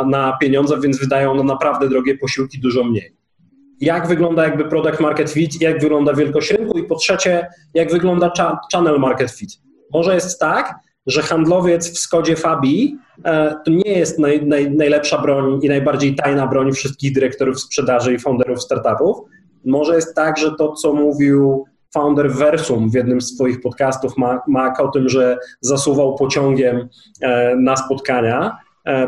na pieniądze, więc wydają na naprawdę drogie posiłki dużo mniej. Jak wygląda jakby product market fit, jak wygląda wielkość rynku i po trzecie, jak wygląda cha- channel market fit. Może jest tak, że handlowiec w Skodzie Fabii e, to nie jest naj, naj, najlepsza broń i najbardziej tajna broń wszystkich dyrektorów sprzedaży i founderów startupów. Może jest tak, że to, co mówił founder Versum w jednym z swoich podcastów, ma, ma o tym, że zasuwał pociągiem e, na spotkania,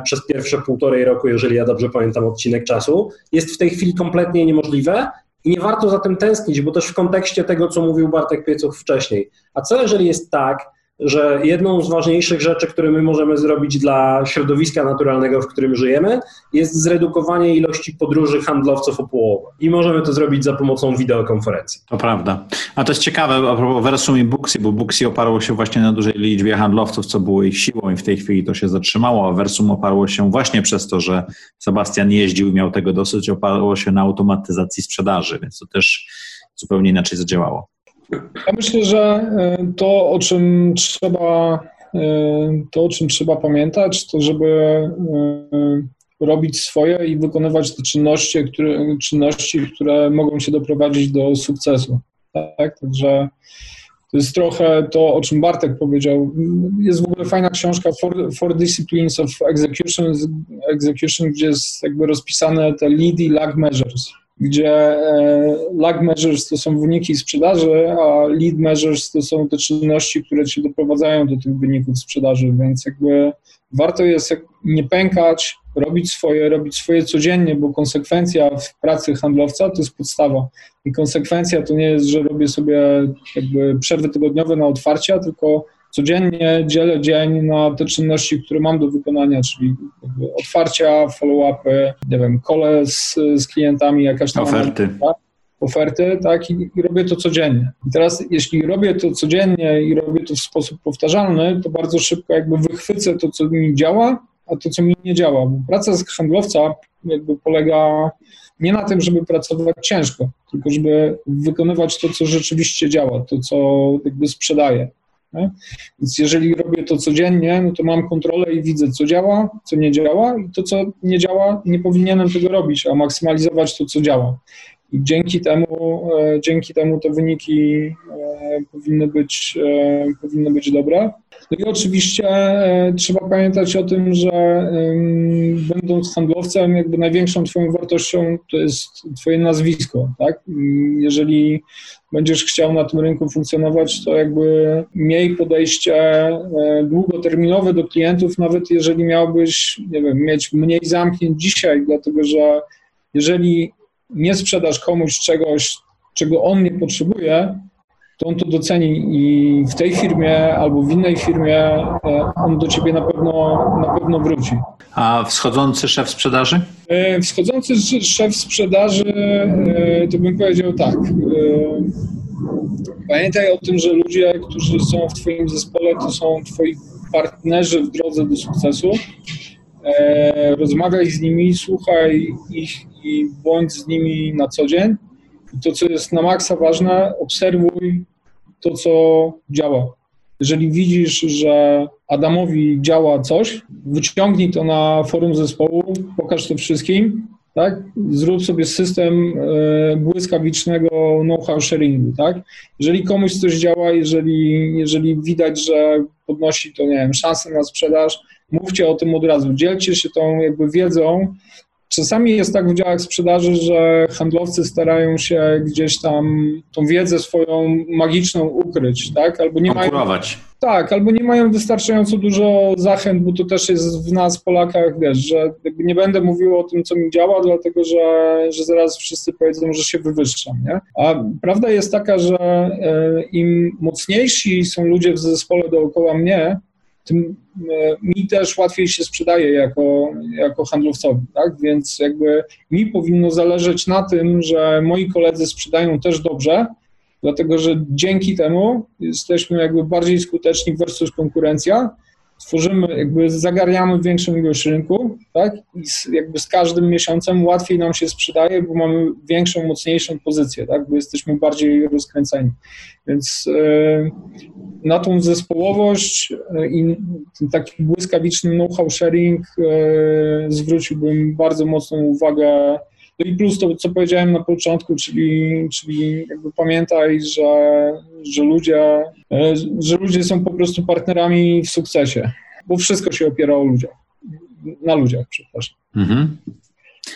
przez pierwsze półtorej roku, jeżeli ja dobrze pamiętam odcinek czasu, jest w tej chwili kompletnie niemożliwe i nie warto za tym tęsknić, bo też w kontekście tego, co mówił Bartek Pieczuch wcześniej. A co jeżeli jest tak, że jedną z ważniejszych rzeczy, które my możemy zrobić dla środowiska naturalnego, w którym żyjemy, jest zredukowanie ilości podróży handlowców o połowę. I możemy to zrobić za pomocą wideokonferencji. To prawda. A to jest ciekawe, a propos Versum i Booksy, bo Booksy oparło się właśnie na dużej liczbie handlowców, co było ich siłą i w tej chwili to się zatrzymało, a Versum oparło się właśnie przez to, że Sebastian jeździł i miał tego dosyć, oparło się na automatyzacji sprzedaży, więc to też zupełnie inaczej zadziałało. Ja myślę, że to, o czym trzeba, to, o czym trzeba pamiętać, to żeby robić swoje i wykonywać te czynności, które, czynności, które mogą się doprowadzić do sukcesu. Tak? Także to jest trochę to, o czym Bartek powiedział. Jest w ogóle fajna książka Four, Four Disciplines of Execution, Execution, gdzie jest jakby rozpisane te lead i lag measures. Gdzie lag measures to są wyniki sprzedaży, a lead measures to są te czynności, które się doprowadzają do tych wyników sprzedaży, więc jakby warto jest nie pękać, robić swoje, robić swoje codziennie, bo konsekwencja w pracy handlowca to jest podstawa i konsekwencja to nie jest, że robię sobie jakby przerwy tygodniowe na otwarcia, tylko codziennie dzielę dzień na te czynności, które mam do wykonania, czyli otwarcia, follow-upy, nie wiem, kole z, z klientami, jakaś tam oferty. Analiza, oferty, tak, i, i robię to codziennie. I teraz, jeśli robię to codziennie i robię to w sposób powtarzalny, to bardzo szybko jakby wychwycę to, co mi działa, a to, co mi nie działa. Bo praca z handlowca jakby polega nie na tym, żeby pracować ciężko, tylko żeby wykonywać to, co rzeczywiście działa, to, co jakby sprzedaje. Nie? Więc jeżeli robię to codziennie, no to mam kontrolę i widzę, co działa, co nie działa i to, co nie działa, nie powinienem tego robić, a maksymalizować to, co działa. I dzięki temu, e, dzięki temu te wyniki e, powinny być, e, powinny być dobre. No i oczywiście e, trzeba pamiętać o tym, że e, będąc handlowcem, jakby największą twoją wartością to jest twoje nazwisko, tak? Jeżeli będziesz chciał na tym rynku funkcjonować, to jakby miej podejście długoterminowe do klientów, nawet jeżeli miałbyś, nie wiem, mieć mniej zamknięć dzisiaj, dlatego że jeżeli nie sprzedasz komuś czegoś, czego on nie potrzebuje, to on to doceni i w tej firmie albo w innej firmie on do ciebie na pewno, na pewno wróci. A wschodzący szef sprzedaży? Wschodzący szef sprzedaży, to bym powiedział tak. Pamiętaj o tym, że ludzie, którzy są w twoim zespole, to są twoi partnerzy w drodze do sukcesu. Rozmawiaj z nimi, słuchaj ich i bądź z nimi na co dzień. I to, co jest na maksa ważne, obserwuj to, co działa. Jeżeli widzisz, że Adamowi działa coś, wyciągnij to na forum zespołu, pokaż to wszystkim, tak? Zrób sobie system błyskawicznego know-how sharingu, tak? Jeżeli komuś coś działa, jeżeli, jeżeli widać, że podnosi to, nie wiem, szansę na sprzedaż, mówcie o tym od razu, dzielcie się tą jakby wiedzą, Czasami jest tak w działach sprzedaży, że handlowcy starają się gdzieś tam tą wiedzę swoją magiczną ukryć, tak? Albo nie mają, tak, albo nie mają wystarczająco dużo zachęt, bo to też jest w nas, Polakach, wiesz, że nie będę mówił o tym, co mi działa, dlatego że, że zaraz wszyscy powiedzą, że się wywyższam, nie? A prawda jest taka, że im mocniejsi są ludzie w zespole dookoła mnie, tym mi też łatwiej się sprzedaje jako, jako handlowcowi, tak? Więc jakby mi powinno zależeć na tym, że moi koledzy sprzedają też dobrze, dlatego że dzięki temu jesteśmy jakby bardziej skuteczni versus konkurencja, tworzymy, jakby zagarniamy większą ilość rynku, tak? I jakby z każdym miesiącem łatwiej nam się sprzedaje, bo mamy większą, mocniejszą pozycję, tak? Bo jesteśmy bardziej rozkręceni. Więc yy, na tą zespołowość i ten taki błyskawiczny know-how sharing yy, zwróciłbym bardzo mocną uwagę. No i plus to, co powiedziałem na początku, czyli, czyli jakby pamiętaj, że, że, ludzie, że ludzie są po prostu partnerami w sukcesie, bo wszystko się opiera o ludziach, na ludziach, przepraszam. Mhm.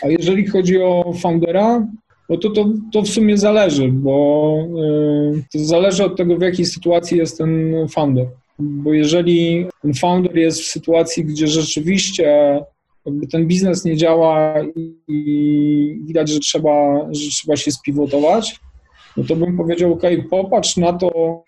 A jeżeli chodzi o foundera, no to, to, to w sumie zależy, bo yy, to zależy od tego, w jakiej sytuacji jest ten founder. Bo jeżeli ten founder jest w sytuacji, gdzie rzeczywiście jakby ten biznes nie działa i widać, że trzeba, że trzeba się spiwotować, no to bym powiedział, ok, popatrz na to,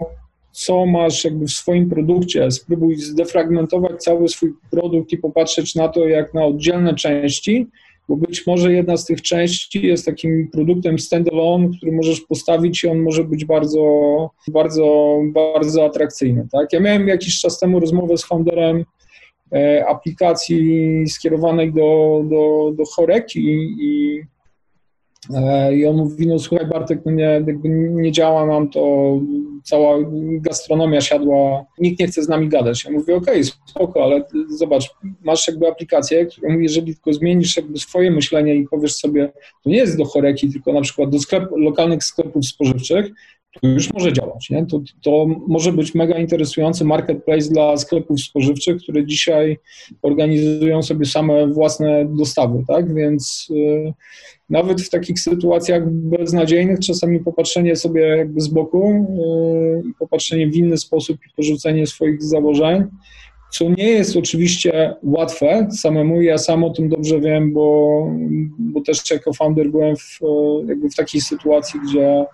co masz jakby w swoim produkcie, spróbuj zdefragmentować cały swój produkt i popatrzeć na to jak na oddzielne części, bo być może jedna z tych części jest takim produktem standalone, który możesz postawić i on może być bardzo, bardzo, bardzo atrakcyjny, tak? Ja miałem jakiś czas temu rozmowę z founderem aplikacji skierowanej do, do, do chorek i, i, i on mówi, no słuchaj Bartek, no nie, jakby nie działa nam to, cała gastronomia siadła, nikt nie chce z nami gadać. Ja mówię, okej, okay, spoko, ale zobacz, masz jakby aplikację, którą jeżeli tylko zmienisz jakby swoje myślenie i powiesz sobie, to nie jest do choreki, tylko na przykład do sklep, lokalnych sklepów spożywczych, to już może działać, nie? To, to może być mega interesujący marketplace dla sklepów spożywczych, które dzisiaj organizują sobie same własne dostawy, tak? Więc yy, nawet w takich sytuacjach beznadziejnych czasami popatrzenie sobie jakby z boku, yy, popatrzenie w inny sposób i porzucenie swoich założeń, co nie jest oczywiście łatwe samemu, ja sam o tym dobrze wiem, bo, bo też jako founder byłem w, jakby w takiej sytuacji, gdzie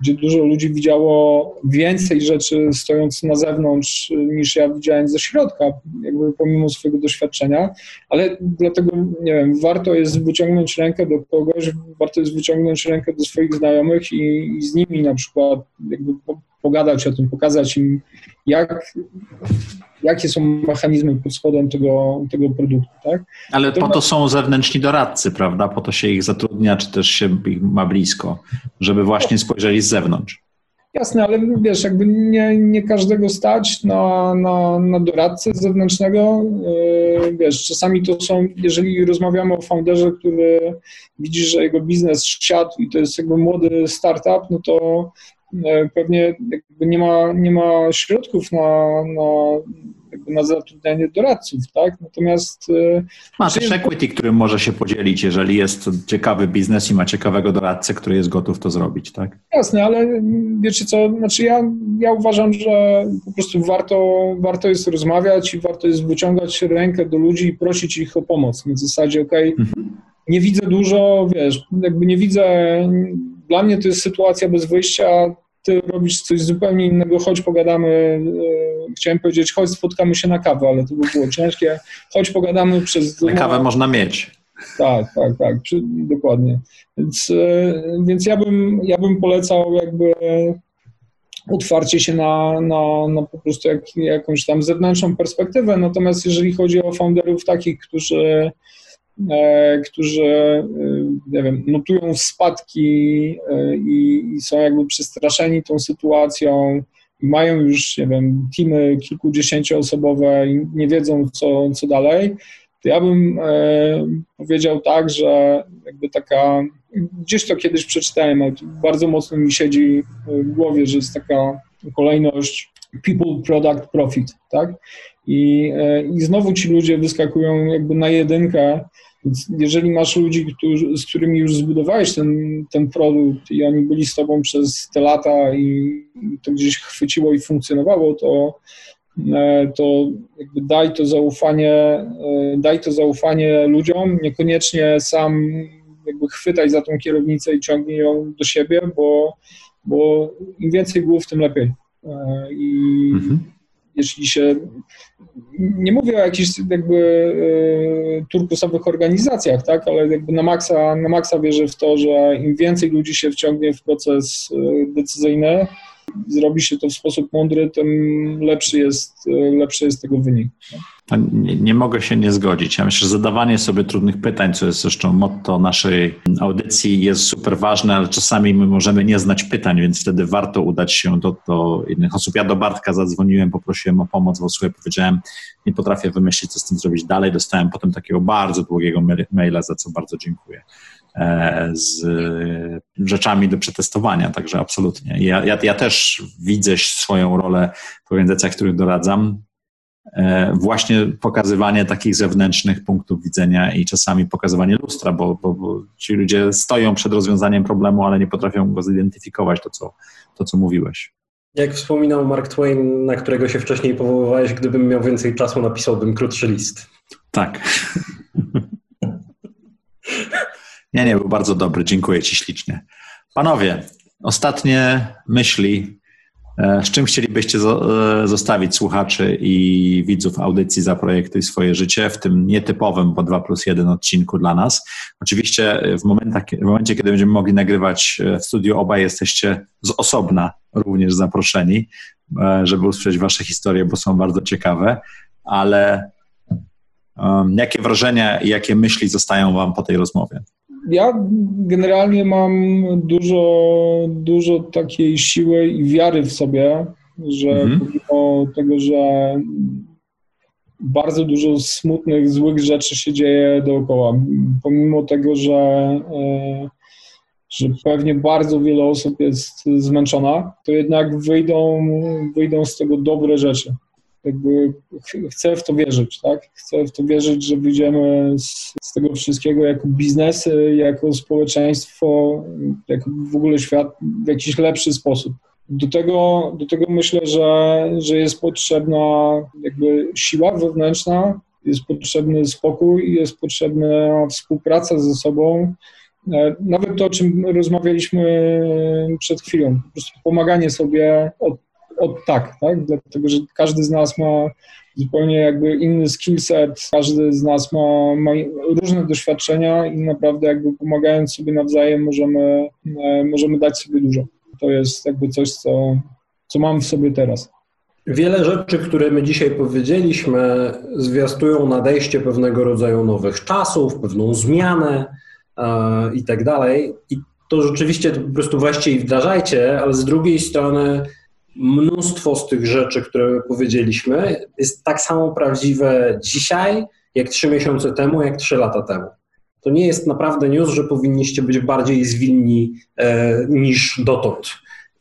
gdzie dużo ludzi widziało więcej rzeczy stojąc na zewnątrz niż ja widziałem ze środka, jakby pomimo swojego doświadczenia, ale dlatego, nie wiem, warto jest wyciągnąć rękę do kogoś, warto jest wyciągnąć rękę do swoich znajomych i, i z nimi na przykład jakby po, pogadać o tym, pokazać im, jak, jakie są mechanizmy pod spodem tego, tego produktu, tak? Ale po to są zewnętrzni doradcy, prawda? Po to się ich zatrudnia, czy też się ich ma blisko, żeby właśnie spojrzeli z zewnątrz. Jasne, ale wiesz, jakby nie, nie każdego stać na, na, na doradcę zewnętrznego, wiesz, czasami to są, jeżeli rozmawiamy o founderze, który widzi, że jego biznes siadł i to jest jakby młody startup, no to pewnie jakby nie ma, nie ma środków na, na, jakby na zatrudnianie doradców, tak? Natomiast ma też jest equity, którym może się podzielić, jeżeli jest ciekawy biznes i ma ciekawego doradcę, który jest gotów to zrobić, tak? Jasne, ale wiecie co, znaczy ja, ja uważam, że po prostu warto, warto jest rozmawiać i warto jest wyciągać rękę do ludzi i prosić ich o pomoc. Na zasadzie, okej, okay, mhm. nie widzę dużo, wiesz, jakby nie widzę. Dla mnie to jest sytuacja bez wyjścia, ty robisz coś zupełnie innego, chodź pogadamy, chciałem powiedzieć, chodź spotkamy się na kawę, ale to by było ciężkie, chodź pogadamy przez... Na kawę można mieć. Tak, tak, tak, dokładnie. Więc, więc ja bym, ja bym polecał jakby otwarcie się na, na, na po prostu jak, jakąś tam zewnętrzną perspektywę, natomiast jeżeli chodzi o founderów takich, którzy... którzy, nie wiem, notują spadki i, i są jakby przestraszeni tą sytuacją i mają już, nie wiem, teamy kilkudziesięcioosobowe i nie wiedzą, co, co dalej, to ja bym powiedział tak, że jakby taka, gdzieś to kiedyś przeczytałem, ale bardzo mocno mi siedzi w głowie, że jest taka kolejność people, product, profit, tak? I, i znowu ci ludzie wyskakują jakby na jedynkę. Więc jeżeli masz ludzi, którzy, z którymi już zbudowałeś ten, ten produkt i oni byli z tobą przez te lata i to gdzieś chwyciło i funkcjonowało, to, to jakby daj to zaufanie, daj to zaufanie ludziom, niekoniecznie sam jakby chwytaj za tą kierownicę i ciągnij ją do siebie, bo, bo im więcej głów, tym lepiej. I mhm. Jeśli się, nie mówię o jakichś jakby y, turkusowych organizacjach, tak, ale jakby na maksa, na maksa wierzę w to, że im więcej ludzi się wciągnie w proces y, decyzyjny, zrobi się to w sposób mądry, tym lepszy jest, y, lepszy jest tego wynik. Tak? Nie, nie mogę się nie zgodzić. Ja myślę, że zadawanie sobie trudnych pytań, co jest zresztą motto naszej audycji, jest super ważne, ale czasami my możemy nie znać pytań, więc wtedy warto udać się do, do innych osób. Ja do Bartka zadzwoniłem, poprosiłem o pomoc, bo sobie powiedziałem, nie potrafię wymyślić, co z tym zrobić dalej. Dostałem potem takiego bardzo długiego maila, za co bardzo dziękuję, z rzeczami do przetestowania, także absolutnie. Ja, ja, ja też widzę swoją rolę w organizacjach, w których doradzam, właśnie pokazywanie takich zewnętrznych punktów widzenia i czasami pokazywanie lustra, bo, bo, bo ci ludzie stoją przed rozwiązaniem problemu, ale nie potrafią go zidentyfikować, to co, to, co mówiłeś. Jak wspominał Mark Twain, na którego się wcześniej powoływałeś, gdybym miał więcej czasu, napisałbym krótszy list. Tak. Nie, nie, był bardzo dobry, dziękuję ci ślicznie. Panowie, ostatnie myśli. Z czym chcielibyście zostawić słuchaczy i widzów audycji Zaprojektuj swoje życie w tym nietypowym po dwa plus jeden odcinku dla nas? Oczywiście w, momentach, w momencie, kiedy będziemy mogli nagrywać w studiu, obaj jesteście z osobna również zaproszeni, żeby usłyszeć wasze historie, bo są bardzo ciekawe, ale um, jakie wrażenia i jakie myśli zostają wam po tej rozmowie? Ja generalnie mam dużo, dużo takiej siły i wiary w sobie, że mm-hmm. pomimo tego, że bardzo dużo smutnych, złych rzeczy się dzieje dookoła, pomimo tego, że, że pewnie bardzo wiele osób jest zmęczona, to jednak wyjdą, wyjdą z tego dobre rzeczy. Jakby chcę w to wierzyć, tak? Chcę w to wierzyć, że wyjdziemy z, z tego wszystkiego jako biznesy, jako społeczeństwo, jako w ogóle świat w jakiś lepszy sposób. Do tego, do tego myślę, że, że jest potrzebna jakby siła wewnętrzna, jest potrzebny spokój, jest potrzebna współpraca ze sobą. Nawet to, o czym rozmawialiśmy przed chwilą, po prostu pomaganie sobie od Od tak, tak, dlatego że każdy z nas ma zupełnie jakby inny skillset, każdy z nas ma, ma różne doświadczenia i naprawdę jakby pomagając sobie nawzajem możemy, możemy dać sobie dużo. To jest jakby coś, co, co mam w sobie teraz. Wiele rzeczy, które my dzisiaj powiedzieliśmy, zwiastują nadejście pewnego rodzaju nowych czasów, pewną zmianę yy, i tak dalej. I to rzeczywiście to po prostu weźcie i wdrażajcie, ale z drugiej strony mnóstwo z tych rzeczy, które powiedzieliśmy, jest tak samo prawdziwe dzisiaj, jak trzy miesiące temu, jak trzy lata temu. To nie jest naprawdę news, że powinniście być bardziej zwinni e, niż dotąd.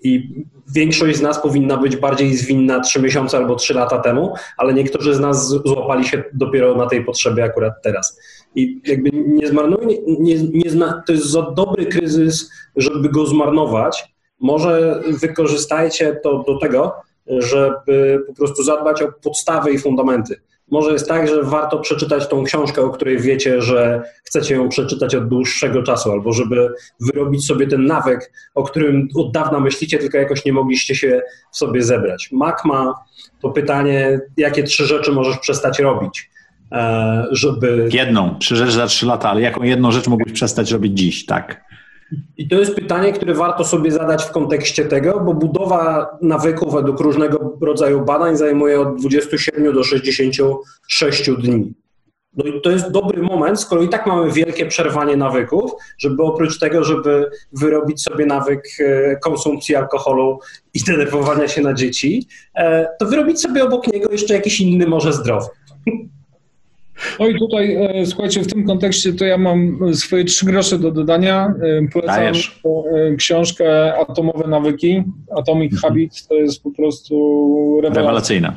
I większość z nas powinna być bardziej zwinna trzy miesiące albo trzy lata temu, ale niektórzy z nas złapali się dopiero na tej potrzebie akurat teraz. I jakby nie zmarnuj, nie, nie zna, to jest za dobry kryzys, żeby go zmarnować. Może wykorzystajcie to do tego, żeby po prostu zadbać o podstawy i fundamenty. Może jest tak, że warto przeczytać tą książkę, o której wiecie, że chcecie ją przeczytać od dłuższego czasu, albo żeby wyrobić sobie ten nawyk, o którym od dawna myślicie, tylko jakoś nie mogliście się w sobie zebrać. Mac ma to pytanie, jakie trzy rzeczy możesz przestać robić, żeby... Jedną, trzy rzeczy za trzy lata, ale jaką jedną rzecz mógłbyś przestać robić dziś, tak? I to jest pytanie, które warto sobie zadać w kontekście tego, bo budowa nawyków według różnego rodzaju badań zajmuje od dwudziestu siedmiu do sześćdziesięciu sześciu dni. No i to jest dobry moment, skoro i tak mamy wielkie przerwanie nawyków, żeby oprócz tego, żeby wyrobić sobie nawyk konsumpcji alkoholu i denerwowania się na dzieci, to wyrobić sobie obok niego jeszcze jakiś inny, może zdrowy. No i tutaj, słuchajcie, w tym kontekście to ja mam swoje trzy grosze do dodania. Polecam Dajesz. książkę Atomowe nawyki, Atomic Habit, to jest po prostu rewelacja. rewelacyjna.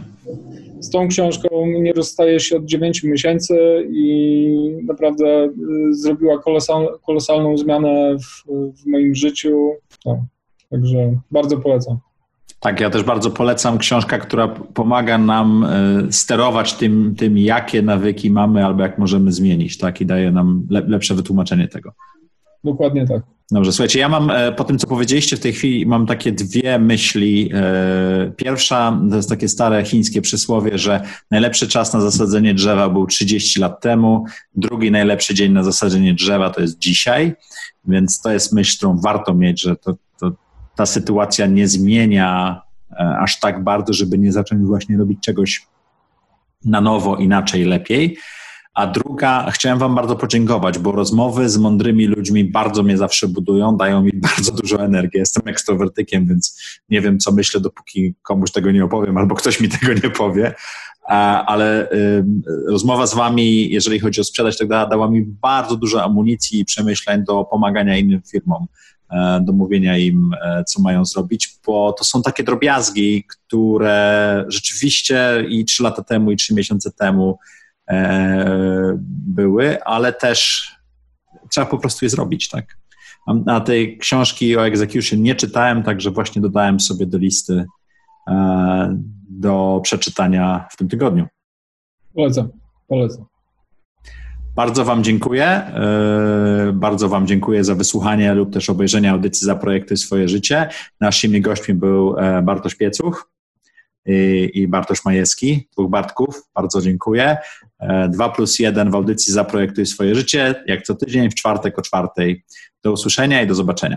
Z tą książką nie rozstaję się od dziewięciu miesięcy i naprawdę zrobiła kolosal, kolosalną zmianę w, w moim życiu. No, także bardzo polecam. Tak, ja też bardzo polecam. Książka, która pomaga nam sterować tym, tym jakie nawyki mamy albo jak możemy zmienić, tak? I daje nam lepsze wytłumaczenie tego. Dokładnie tak. Dobrze, słuchajcie, ja mam po tym, co powiedzieliście w tej chwili, mam takie dwie myśli. Pierwsza to jest takie stare chińskie przysłowie, że najlepszy czas na zasadzenie drzewa był trzydzieści lat temu, drugi najlepszy dzień na zasadzenie drzewa to jest dzisiaj, więc to jest myśl, którą warto mieć, że to, to ta sytuacja nie zmienia aż tak bardzo, żeby nie zacząć właśnie robić czegoś na nowo, inaczej, lepiej. A druga, chciałem wam bardzo podziękować, bo rozmowy z mądrymi ludźmi bardzo mnie zawsze budują, dają mi bardzo dużo energii. Jestem ekstrowertykiem, więc nie wiem, co myślę, dopóki komuś tego nie opowiem albo ktoś mi tego nie powie. Ale rozmowa z wami, jeżeli chodzi o sprzedaż, tak dalej, dała mi bardzo dużo amunicji i przemyśleń do pomagania innym firmom, do mówienia im, co mają zrobić, bo to są takie drobiazgi, które rzeczywiście i trzy lata temu, i trzy miesiące temu były, ale też trzeba po prostu je zrobić, tak? A tej książki o execution nie czytałem, także właśnie dodałem sobie do listy do przeczytania w tym tygodniu. Polecam, polecam. Bardzo wam dziękuję, bardzo wam dziękuję za wysłuchanie lub też obejrzenie audycji Zaprojektuj swoje życie. Naszymi gośćmi był Bartosz Pieczuch i Bartosz Majewski, dwóch Bartków, bardzo dziękuję. dwa plus jeden w audycji Zaprojektuj swoje życie, jak co tydzień w czwartek o czwartej. Do usłyszenia i do zobaczenia.